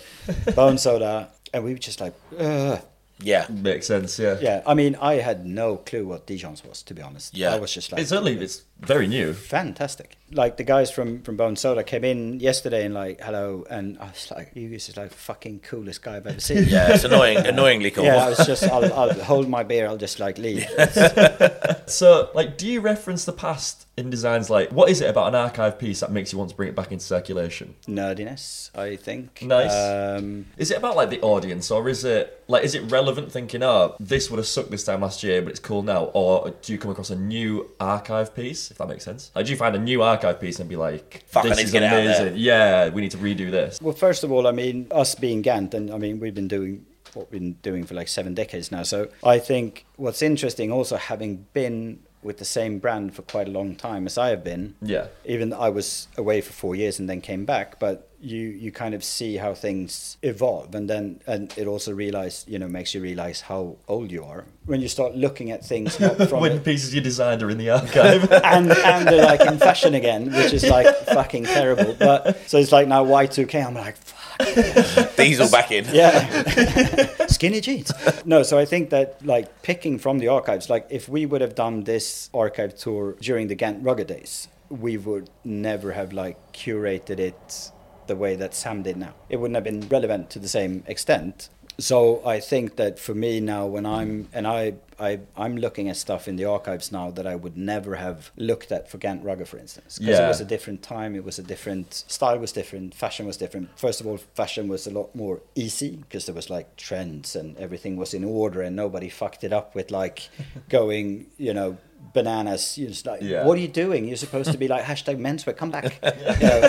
Bone Soda, and we were just like, ugh. Yeah. Makes sense, yeah. Yeah, I mean, I had no clue what Dijon's was, to be honest. Yeah. I was just like... It's only, it's very new. Fantastic. Like, the guys from, from Bone Soda came in yesterday and like, hello, and I was like, you guys are like fucking coolest guy I've ever seen. Yeah, it's annoying, annoyingly cool. Yeah, I was just, I'll, I'll hold my beer, I'll just like leave. So, like, do you reference the past in designs? Like, what is it about an archive piece that makes you want to bring it back into circulation? Nerdiness, I think. Nice. Um, is it about like the audience, or is it like, is it relevant? Thinking, oh, this would have sucked this time last year, but it's cool now. Or do you come across a new archive piece, if that makes sense? Like, do you find a new archive piece and be like, fuck, this is amazing. Yeah, we need to redo this. Well, first of all, I mean, us being Gant, and I mean, we've been doing. what we've been doing for like seven decades now. So I think what's interesting also having been with the same brand for quite a long time as I have been, yeah. even I was away for four years and then came back, but you, you kind of see how things evolve. And then, and it also realize, you know, makes you realize how old you are when you start looking at things. Not from when it, pieces you designed are in the archive. and, and they're like in fashion again, which is like yeah. fucking terrible. But so it's like now Y two K, I'm like, Diesel back in. Yeah. Skinny jeans. No, so I think that like picking from the archives, like if we would have done this archive tour during the Gant Rugger days, we would never have like curated it the way that Sam did now. It wouldn't have been relevant to the same extent. So I think that for me now, when I'm and I, I I'm looking at stuff in the archives now that I would never have looked at for Gant Rugger, for instance, because yeah. it was a different time, it was a different style, was different, fashion was different. First of all, fashion was a lot more easy because there was like trends and everything was in order and nobody fucked it up with like going, you know, bananas. You're just like, yeah. what are you doing? You're supposed to be like hashtag menswear. Come back. You know,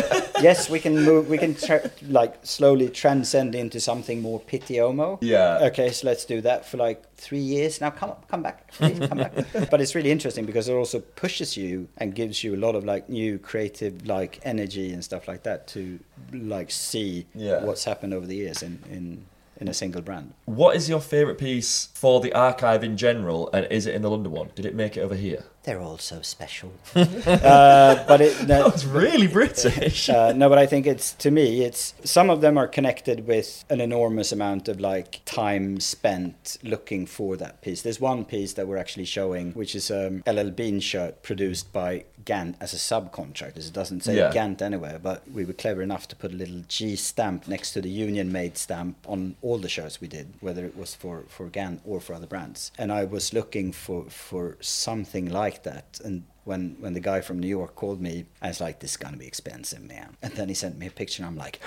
yes, we can move. We can tra- like slowly transcend into something more pitiomo. Yeah. Okay, so let's do that for like three years now. Come come back, please come back. But it's really interesting because it also pushes you and gives you a lot of like new creative like energy and stuff like that to like see yeah. what's happened over the years in. in in a single brand. What is your favourite piece for the archive in general, and is it in the London one? Did it make it over here? They're all so special. uh, but it, no, that was really British. Uh, no, but I think it's, to me, it's some of them are connected with an enormous amount of like time spent looking for that piece. There's one piece that we're actually showing, which is an L L. Bean shirt produced by Gant as a subcontractor. It doesn't say yeah. Gant anywhere, but we were clever enough to put a little G stamp next to the Union Made stamp on all the shirts we did, whether it was for, for Gant or for other brands. And I was looking for, for something like that. And when, when the guy from New York called me, I was like, this is going to be expensive, man. And then he sent me a picture and I'm like...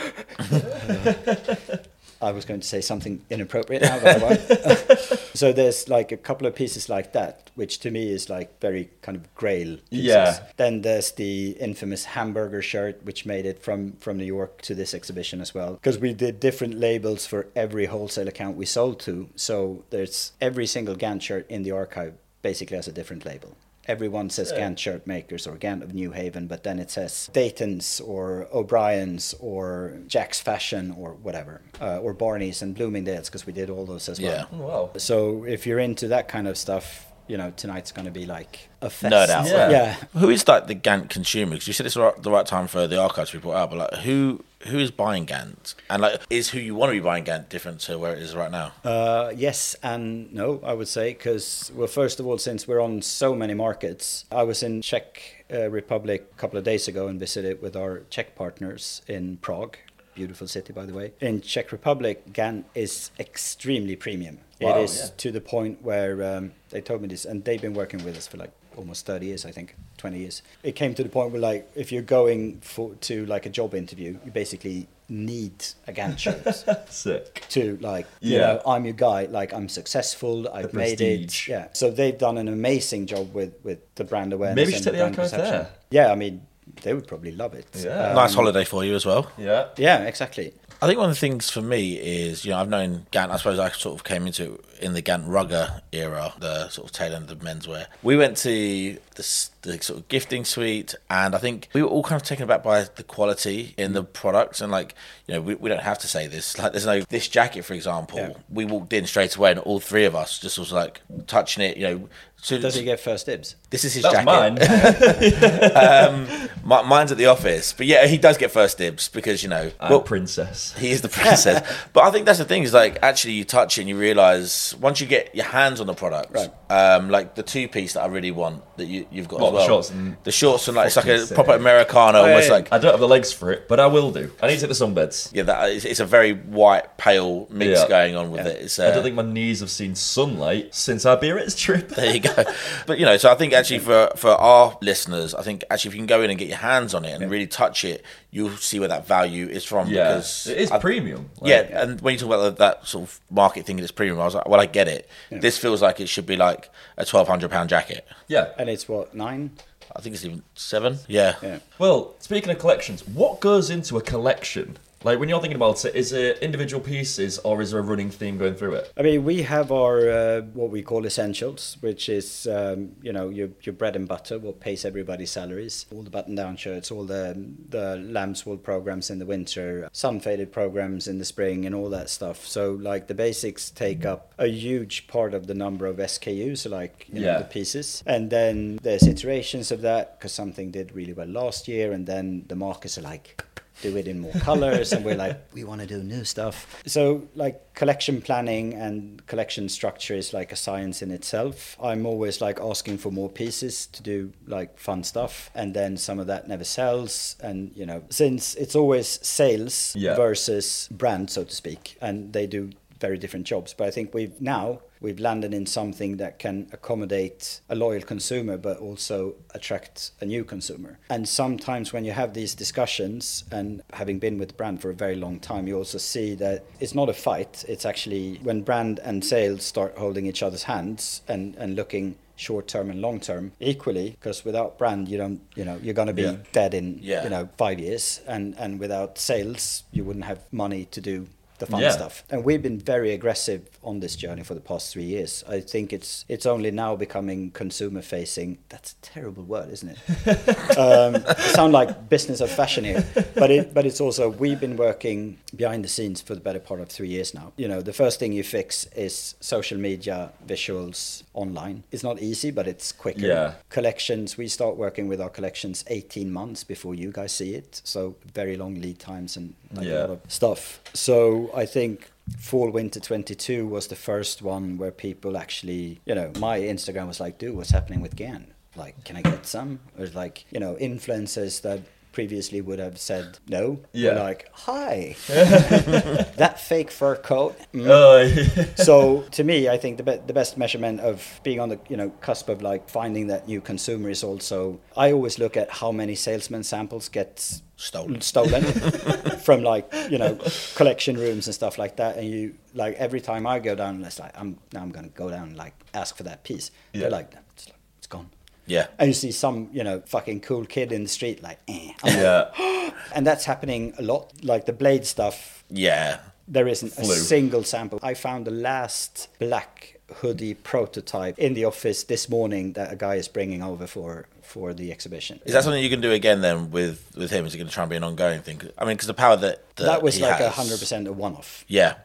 I was going to say something inappropriate now, but I won't. So there's like a couple of pieces like that, which to me is like very kind of grail pieces. Yeah. Then there's the infamous hamburger shirt, which made it from, from New York to this exhibition as well. Because we did different labels for every wholesale account we sold to. So there's every single Gant shirt in the archive basically has a different label. everyone says yeah. Gant Shirt Makers or Gant of New Haven, but then it says Dayton's or O'Brien's or Jack's Fashion or whatever, uh, or Barney's and Bloomingdale's, because we did all those as yeah. well. Wow. So if you're into that kind of stuff, you know, tonight's going to be like a fest. No doubt. Yeah. yeah. Who is like the Gant consumer? Because you said it's the right time for the archives to be brought out, but like who who is buying Gant? And like, is who you want to be buying Gant different to where it is right now? Uh, yes and no, I would say, because, well, first of all, since we're on so many markets, I was in Czech uh, Republic a couple of days ago and visited with our Czech partners in Prague. Beautiful city, by the way. In Czech Republic, Gant is extremely premium. Wow, it is yeah. to the point where um, they told me this, and they've been working with us for like almost thirty years, I think, twenty years. It came to the point where, like, if you're going for to like a job interview, you basically need a Gant shirt. Sick. To like, yeah. you know, I'm your guy. Like, I'm successful. I've made it. Yeah. So they've done an amazing job with with the brand awareness. Maybe you should take the archive there. Yeah, I mean, they would probably love it. Yeah. Um, nice holiday for you as well. Yeah. Yeah, exactly. I think one of the things for me is, you know, I've known Gant, I suppose I sort of came into it in the Gant Rugger era, the sort of tail end of menswear. We went to the, the sort of gifting suite, and I think we were all kind of taken aback by the quality in the products. And like, you know, we, we don't have to say this. Like, there's no, this jacket, for example, yeah. we walked in straight away and all three of us just was like touching it, you know. So does he get first dibs? This is his That's jacket. Mine. um, my, mine's at the office, but yeah, he does get first dibs because, you know, I'm well, princess. He is the princess. But I think that's the thing is like actually you touch it and you realise once you get your hands on the product, right. um, like the two piece that I really want that you, you've got what, as well. The shorts and, the shorts and like it's like a sick. Proper Americano, I, almost like I don't have the legs for it, but I will do. I need to take the sunbeds. Yeah, that it's, it's a very white pale mix yeah. going on with yeah. it. It's, uh, I don't think my knees have seen sunlight since our Iberis trip. There you go. But you know, so I think actually for, for our listeners, I think actually if you can go in and get your hands on it and yeah. really touch it, you'll see where that value is from. Yeah, because it is I, premium. Like, yeah, yeah, and when you talk about that sort of market thing, it's premium. I was like, well, I get it. Yeah. This feels like it should be like a twelve hundred pound jacket. Yeah, and it's what nine. I think it's even seven. Yeah. yeah. Well, speaking of collections, what goes into a collection? Like, when you're thinking about it, is it individual pieces or is there a running theme going through it? I mean, we have our, uh, what we call essentials, which is, um, you know, your your bread and butter, what pays everybody's salaries. All the button-down shirts, all the the lamb's wool programs in the winter, sun-faded programs in the spring and all that stuff. So, like, the basics take up a huge part of the number of S K Us, like, you yeah. know, the pieces. And then there's iterations of that, because something did really well last year, and then the markets are like... do it in more colors, and we're like, we want to do new stuff. So like collection planning and collection structure is like a science in itself. I'm always like asking for more pieces to do like fun stuff, and then some of that never sells, and you know, since it's always sales yeah. versus brand, so to speak, and they do very different jobs. But I think we've now we've landed in something that can accommodate a loyal consumer but also attract a new consumer. And sometimes when you have these discussions, and having been with brand for a very long time, you also see that it's not a fight. It's actually when brand and sales start holding each other's hands and, and looking short-term and long-term equally, because without brand, you don't, you know, you're going to be yeah. dead in, yeah. you know, five years. And, and without sales, you wouldn't have money to do the fun yeah. stuff. And we've been very aggressive on this journey for the past three years. I think it's it's only now becoming consumer facing. That's a terrible word, isn't it? um, I sound like business of fashion here, but it but it's also we've been working behind the scenes for the better part of three years now. You know, the first thing you fix is social media visuals online. It's not easy, but it's quicker. Yeah. Collections, we start working with our collections eighteen months before you guys see it. So very long lead times and like yeah. a lot of stuff. So I think fall winter twenty-two was the first one where people actually, you know, my Instagram was like, dude, what's happening with Gant? Like, can I get some? Or like, you know, influencers that previously would have said no. Yeah. Were like, hi, that fake fur coat. Mm. Oh, yeah. So to me, I think the, be- the best measurement of being on the, you know, cusp of like finding that new consumer is also, I always look at how many salesman samples get stolen stolen from like, you know, collection rooms and stuff like that. And you like, every time I go down, it's like, I'm now I'm going to go down and like ask for that piece. Yeah. They're like, it's, like, it's gone. Yeah. And you see some, you know, fucking cool kid in the street like, eh. I'm yeah. Like, and that's happening a lot. Like the Blade stuff. Yeah. there isn't flu. a single sample. I found the last black hoodie prototype in the office this morning that a guy is bringing over for for the exhibition. Is that something you can do again then with with him? Is it going to try and be an ongoing thing? I mean, because the power that, that that was he like has. one hundred percent a one-off. Yeah.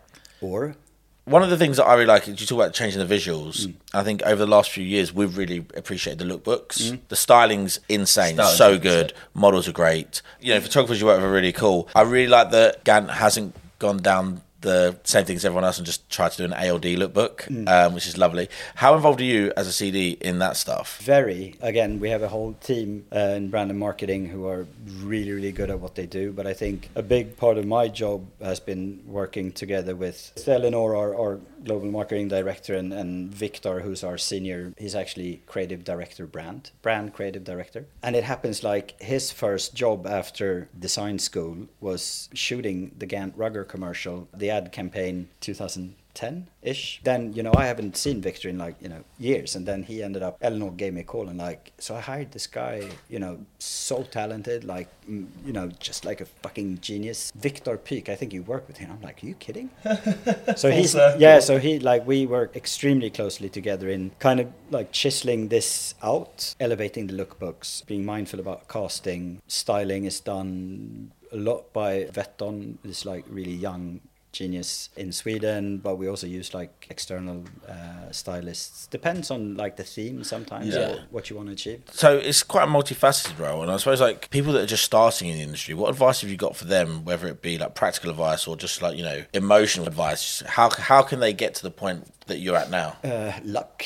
Or one of the things that I really like, you talk about changing the visuals. Mm. I think over the last few years, we've really appreciated the lookbooks. Mm. The styling's insane, Styling, so good. Models are great. You know, photographers you work with are really cool. I really like that Gant hasn't gone down the same thing as everyone else and just try to do an A L D lookbook, mm. um, which is lovely. How involved are you as a C D in that stuff? Very. Again, we have a whole team uh, in brand and marketing who are really, really good at what they do. But I think a big part of my job has been working together with Eleanor, our, our global marketing director, and, and Victor, who's our senior. He's actually creative director, brand, brand creative director. And it happens like his first job after design school was shooting the Gant Rugger commercial, the ad campaign two thousand ten-ish. Then, you know, I haven't seen Victor in like, you know, years. And then he ended up, Eleanor gave me a call and like, so I hired this guy, you know, so talented, like, you know, just like a fucking genius. Victor Peek, I think you work with him. I'm like, are you kidding? So he's, yeah, so he, like, we work extremely closely together in kind of like chiseling this out, elevating the lookbooks, being mindful about casting. Styling is done a lot by Vetton, this like really young genius in Sweden, but we also use like external uh, stylists. Depends on like the theme sometimes, yeah. or what you want to achieve. So it's quite a multifaceted role, and I suppose like people that are just starting in the industry, what advice have you got for them, whether it be like practical advice or just like, you know, emotional advice? How how can they get to the point that you're at now? Uh, luck.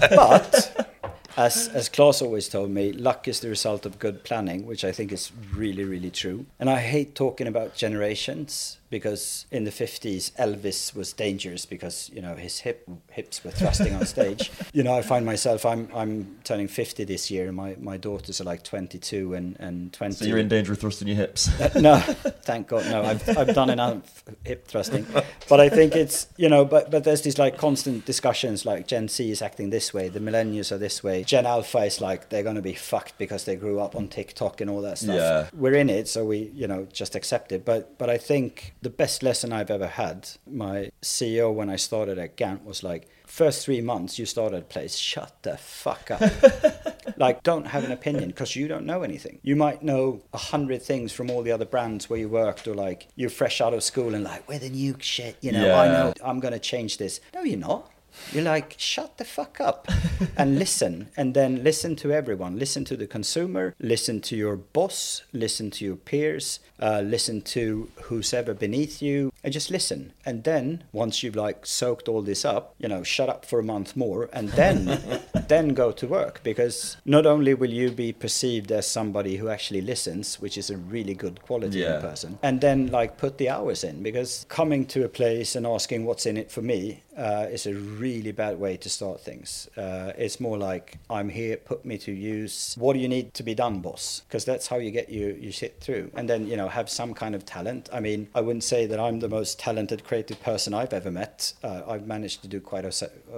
But As as Klaus always told me, luck is the result of good planning, which I think is really, really true. And I hate talking about generations because in the fifties, Elvis was dangerous because, you know, his hip hips were thrusting on stage. You know, I find myself, I'm I'm turning fifty this year, and my, my daughters are like twenty-two and, and twenty. So you're in danger of thrusting your hips. Uh, no, thank God, no. I've I've done enough hip thrusting. But I think it's, you know, but, but there's these like constant discussions like Gen Z is acting this way, the millennials are this way. Gen Alpha is like, they're going to be fucked because they grew up on TikTok and all that stuff. Yeah. We're in it, so we, you know, just accept it. But but I think the best lesson I've ever had, my C E O when I started at Gant was like, first three months you started a place, shut the fuck up. Like, don't have an opinion because you don't know anything. You might know a hundred things from all the other brands where you worked, or like you're fresh out of school and like, we're the new shit, you know, yeah. I know, I'm going to change this. No, you're not. You're like, shut the fuck up and listen. And then listen to everyone. Listen to the consumer. Listen to your boss. Listen to your peers. Uh, listen to who's ever beneath you. And just listen. And then once you've like soaked all this up, you know, shut up for a month more. And then then go to work. Because not only will you be perceived as somebody who actually listens, which is a really good quality yeah. in person. And then like put the hours in. Because coming to a place and asking what's in it for me uh, is a really... really bad way to start things. Uh, it's more like, I'm here, put me to use. What do you need to be done, boss? Because that's how you get you you sit through. And then, you know, have some kind of talent. I mean, I wouldn't say that I'm the most talented creative person I've ever met. Uh, I've managed to do quite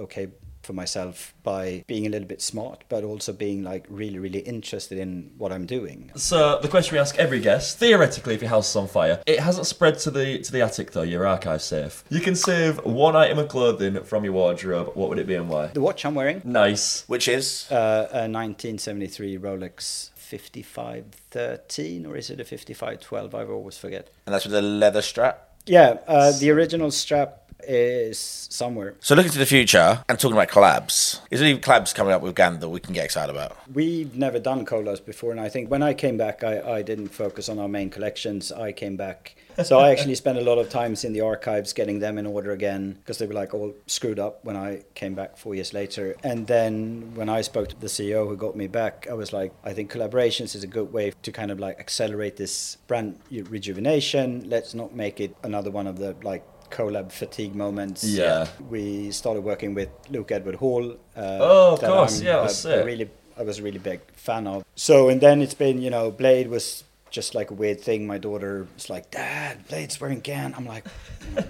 okay for myself by being a little bit smart, but also being like really, really interested in what I'm doing. So the question we ask every guest, theoretically, if your house is on fire, it hasn't spread to the to the attic though, your archive safe. You can save one item of clothing from your wardrobe. What would it be and why? The watch I'm wearing. Nice. Which is? Uh, a nineteen seventy-three Rolex fifty-five thirteen, or is it a fifty-five twelve? I always forget. And that's with a leather strap? Yeah, uh, the original strap is somewhere. So looking to the future and talking about collabs, is there any collabs coming up with Gant that we can get excited about? We've never done collabs before, and I think when I came back, I, I didn't focus on our main collections. I came back. So I actually spent a lot of times in the archives getting them in order again, because they were like all screwed up when I came back four years later. And then when I spoke to the C E O who got me back, I was like, I think collaborations is a good way to kind of like accelerate this brand rejuvenation. Let's not make it another one of the like collab fatigue moments. Yeah. We started working with Luke Edward Hall. Uh, oh, of course. I'm, yeah, that's it. Really, I was a really big fan of. So, and then it's been, you know, Blade was just like a weird thing. My daughter was like, Dad, Blade's wearing Gant. I'm like,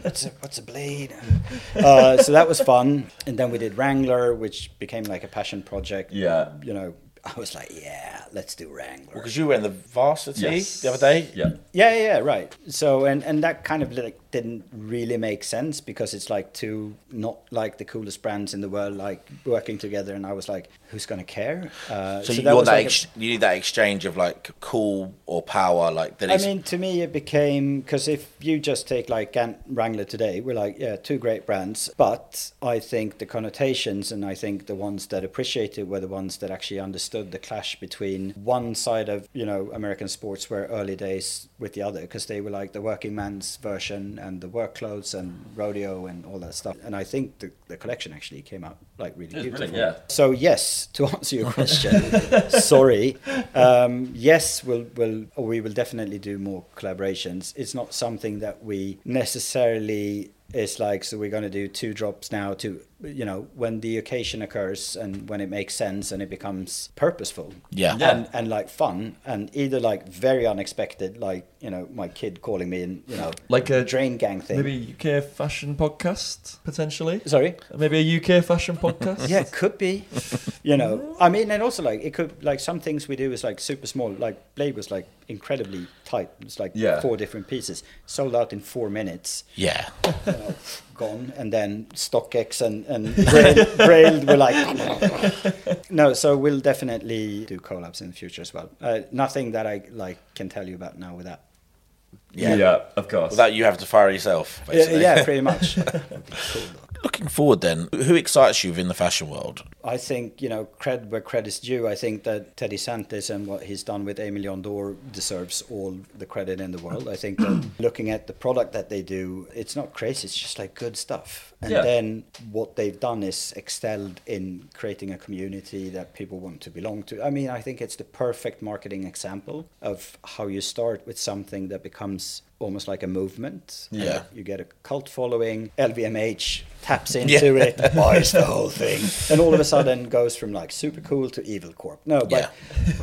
what's a, what's a Blade? Uh, so that was fun. And then we did Wrangler, which became like a passion project. Yeah. You know, I was like, yeah, let's do Wrangler. Because well, you were in the varsity yes. the other day. Yeah. Yeah, yeah, right. So, and, and that kind of like didn't really make sense because it's like two, not like the coolest brands in the world, like working together. And I was like, who's going to care? Uh, so, so you, that was that like ex- a, you need that exchange of like cool or power. Like that. I mean, to me, it became, because if you just take like Gant Wrangler today, we're like, yeah, two great brands. But I think the connotations and I think the ones that appreciated were the ones that actually understood the clash between one side of, you know, American sportswear early days with the other, because they were like the working man's version and the work clothes and rodeo and all that stuff. And I think the, the collection actually came out like really beautiful. Really, yeah. So yes, to answer your question, sorry, um, yes, we'll will we will definitely do more collaborations. It's not something that we necessarily. It's like, so we're going to do two drops now to, you know, when the occasion occurs and when it makes sense and it becomes purposeful. Yeah. yeah. And, and like fun and either like very unexpected, like, you know, my kid calling me and, you know, like a drain gang thing. Maybe U K fashion podcast, potentially. Sorry? Maybe a U K fashion podcast. Yeah, it could be. You know, I mean, and also like it could, like some things we do is like super small, like Blade was like incredibly tight. It's like yeah. four different pieces sold out in four minutes. Yeah. You know, gone. And then StockX and, and Braille, Braille were like, no, so we'll definitely do collabs in the future as well. Uh, nothing that I like can tell you about now with that. Yeah. yeah, of course. That you have to fire yourself, basically. Yeah, yeah, pretty much. Cool. Looking forward then, who excites you in the fashion world? I think, you know, cred where cred is due. I think that Teddy Santis and what he's done with Emilion d'Or deserves all the credit in the world. I think that looking at the product that they do, it's not crazy, it's just like good stuff. And yeah. then what they've done is excelled in creating a community that people want to belong to. I mean, I think it's the perfect marketing example of how you start with something that becomes almost like a movement. Yeah. You get a cult following, L V M H taps into yeah. it, buys the whole thing. And all of a sudden goes from like super cool to evil corp. No, but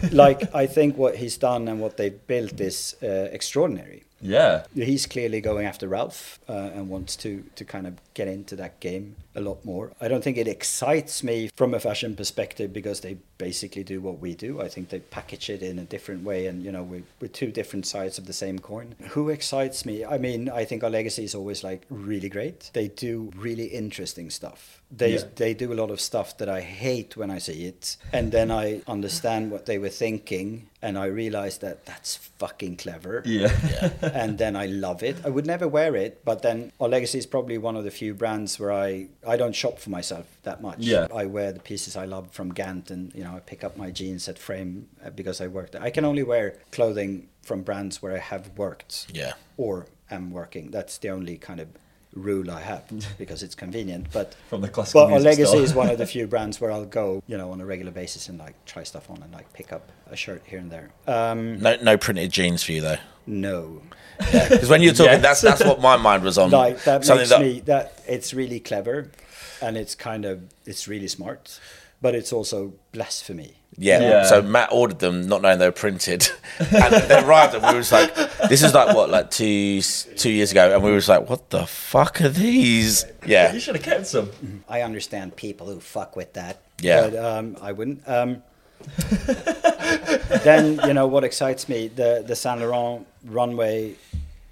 yeah. like I think what he's done and what they've built is uh, extraordinary. Yeah. He's clearly going after Ralph uh, and wants to, to kind of get into that game a lot more. I don't think it excites me from a fashion perspective because they basically do what we do. I think they package it in a different way and, you know, we're, we're two different sides of the same coin. Who excites me? I mean, I think Our Legacy is always like really great. They do really interesting stuff. They yeah. they do a lot of stuff that I hate when I see it. And then I understand what they were thinking. And I realized that that's fucking clever. Yeah. yeah. And then I love it. I would never wear it. But then Our Legacy is probably one of the few brands where I, I don't shop for myself that much. Yeah. I wear the pieces I love from Gant. And, you know, I pick up my jeans at Frame because I work there. I can only wear clothing from brands where I have worked. Yeah. Or am working. That's the only kind of rule I have because it's convenient. But from the classical but music Our Legacy store. Is one of the few brands where I'll go, you know, on a regular basis and like try stuff on and like pick up a shirt here and there. Um, no, no printed jeans for you though. No, because yeah, when you're talking, yes. that's that's what my mind was on. Like that Something makes that... me that it's really clever, and it's kind of it's really smart, but it's also blasphemy. Yeah. yeah. So Matt ordered them not knowing they were printed, and they arrived, and we were just like, "This is like what, like two two years ago," and we were just like, "What the fuck are these?" Yeah. You should have kept some. I understand people who fuck with that. Yeah. But um, I wouldn't. Um, then you know what excites me, the the Saint Laurent runway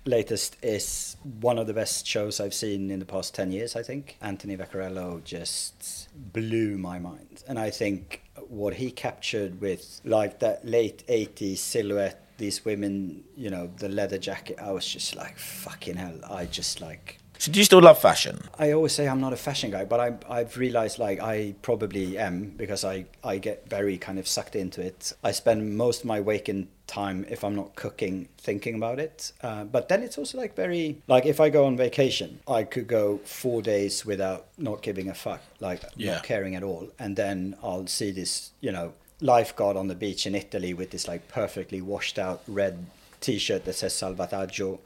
latest is one of the best shows I've seen in the past ten years, I think. Anthony Vaccarello just blew my mind. And I think what he captured with like that late eighties silhouette, these women, you know, the leather jacket, I was just like, fucking hell. I just like... So do you still love fashion? I always say I'm not a fashion guy, but I, I've realized like I probably am because I, I get very kind of sucked into it. I spend most of my waking time, if I'm not cooking, thinking about it. Uh, but then it's also like very, like if I go on vacation, I could go four days without not giving a fuck, like yeah. not caring at all. And then I'll see this, you know, lifeguard on the beach in Italy with this like perfectly washed out red T-shirt that says Salvataggio.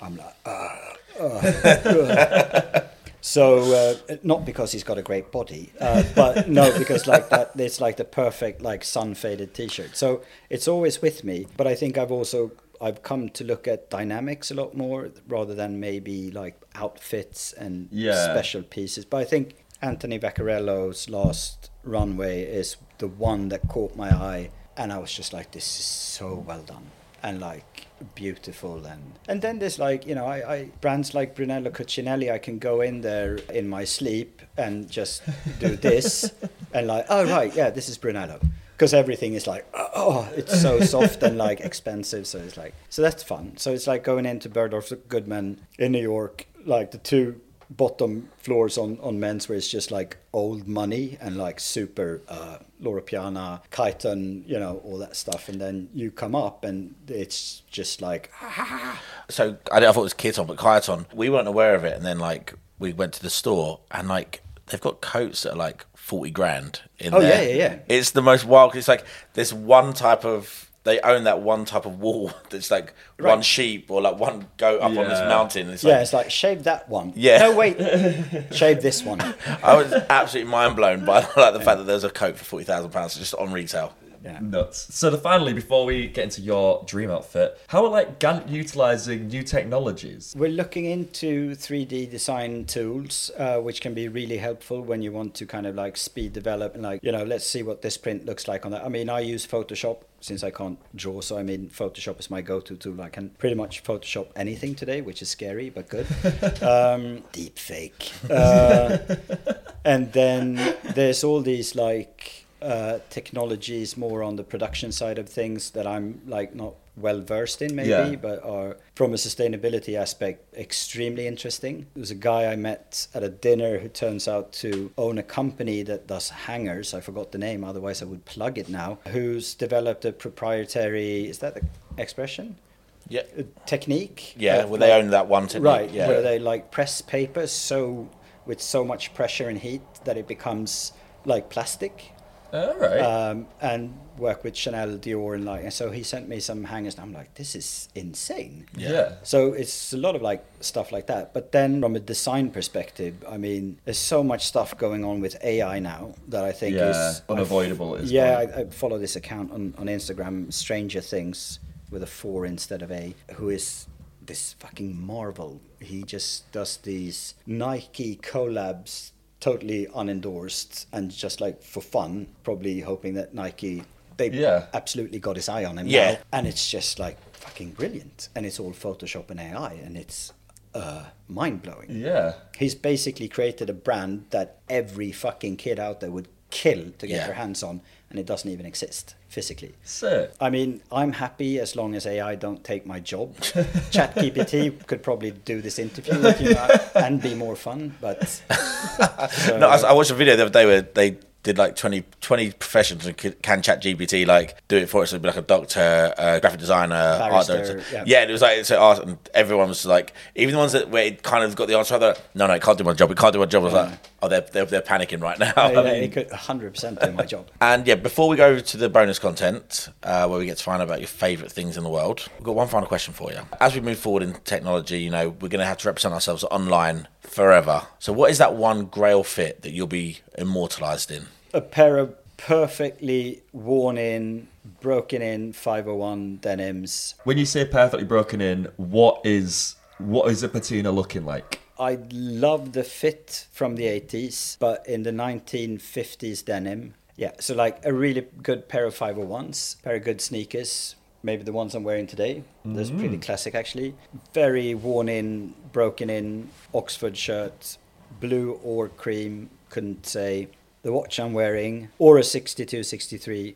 I'm like, ah. Uh, so uh, not because he's got a great body, uh, but no, because like that, it's like the perfect like sun faded T-shirt. So it's always with me. But I think I've also I've come to look at dynamics a lot more rather than maybe like outfits and yeah. special pieces. But I think Anthony Vaccarello's last runway is the one that caught my eye, and I was just like, this is so well done and like beautiful. And and then there's like, you know, I, I brands like Brunello Cucinelli, I can go in there in my sleep and just do this and like, oh right, yeah, this is Brunello, because everything is like, oh, it's so soft and like expensive, so it's like, so that's fun. So it's like going into Bergdorf Goodman in New York, like the two bottom floors on on men's where it's just like old money and like super uh Laura Piana, Kiton, you know, all that stuff, and then you come up and it's just like ah. So I, I thought it was Kiton, but Kiton, we weren't aware of it, and then like we went to the store and like they've got coats that are like forty grand in oh, there. Oh yeah, yeah, yeah. It's the most wild. It's like this one type of, they own that one type of wool that's like right. one sheep or like one goat up yeah. on this mountain. It's like, yeah, it's like, shave that one. Yeah. No, wait, shave this one. I was absolutely mind blown by like the fact that there's a coat for forty thousand pounds just on retail. Yeah. Nuts. So the, finally, before we get into your dream outfit, how are like Gant utilising new technologies? We're looking into three D design tools, uh, which can be really helpful when you want to kind of like speed develop and like, you know, let's see what this print looks like on that. I mean, I use Photoshop since I can't draw, so I mean, Photoshop is my go-to tool. I can pretty much Photoshop anything today, which is scary, but good. um, deep fake. Uh, and then there's all these like... Uh, technologies more on the production side of things that I'm like not well versed in maybe, yeah. but are from a sustainability aspect extremely interesting. There was a guy I met at a dinner who turns out to own a company that does hangers. I forgot the name, otherwise I would plug it now. Who's developed a proprietary, is that the expression? Yeah. A technique? Yeah, uh, well they like, own that one technique. Right, yeah. Where they like press paper so with so much pressure and heat that it becomes like plastic. All right. Um, and work with Chanel, Dior, and like, and so he sent me some hangers, and I'm like, this is insane. Yeah. yeah. So it's a lot of like stuff like that. But then from a design perspective, I mean, there's so much stuff going on with A I now that I think yeah, is unavoidable. Is yeah, I, I follow this account on, on Instagram, Stranger Things, with a four instead of a, who is this fucking marvel. He just does these Nike collabs. Totally unendorsed and just like for fun, probably hoping that Nike, they yeah. absolutely got his eye on him. Yeah. Now. And it's just like fucking brilliant. And it's all Photoshop and A I, and it's uh, mind-blowing. Yeah. He's basically created a brand that every fucking kid out there would kill to get yeah. their hands on, and it doesn't even exist physically. So I mean, I'm happy as long as A I don't take my job. ChatGPT could probably do this interview with you now and be more fun, but... So. No, I, I watched a video the other day where they did like twenty, twenty professions and can ChatGPT like do it for it, so it'd be like a doctor, a graphic designer, barrister, art director. Yeah. yeah, and it was like, so art, and everyone was like, even the ones that where it kind of got the answer, they're like, no, no, it can't do my job, it can't do my job. I was yeah. like, oh, they're, they're, they're panicking right now. Yeah, I mean, it could one hundred percent do my job. And yeah, before we go to the bonus content, uh, where we get to find out about your favourite things in the world, we've got one final question for you. As we move forward in technology, you know, we're going to have to represent ourselves online forever. So what is that one grail fit that you'll be immortalised in? A pair of perfectly worn in, broken in five oh one denims. When you say perfectly broken in, what is what is a patina looking like? I love the fit from the eighties, but in the nineteen fifties denim. Yeah, so like a really good pair of five oh ones, pair of good sneakers, maybe the ones I'm wearing today. Mm. Those are pretty classic actually. Very worn in, broken in Oxford shirt, blue or cream, couldn't say. The watch I'm wearing, or a sixty-two, sixty-three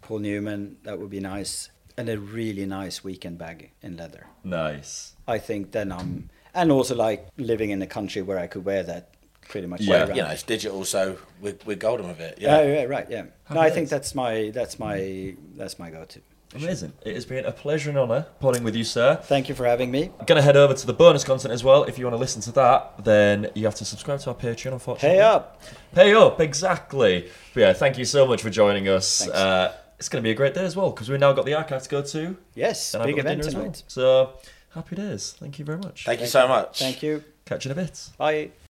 Paul Newman, that would be nice. And a really nice weekend bag in leather. Nice. I think then I'm, and also like living in a country where I could wear that pretty much. Yeah, you know, it's digital, so we're, we're golden with it. Yeah, oh, yeah, right, yeah. No, I think that's my, that's my, that's my go-to. Amazing. It has been a pleasure and honour podding with you, sir. Thank you for having me. I'm going to head over to the bonus content as well. If you want to listen to that, then you have to subscribe to our Patreon, unfortunately. Pay up. Pay up, exactly. But yeah, thank you so much for joining us. Uh, it's going to be a great day as well, because we've now got the archive to go to. Yes, and big event tonight. Well. So, happy days. Thank you very much. Thank, thank you so much. Thank you. Catch you in a bit. Bye.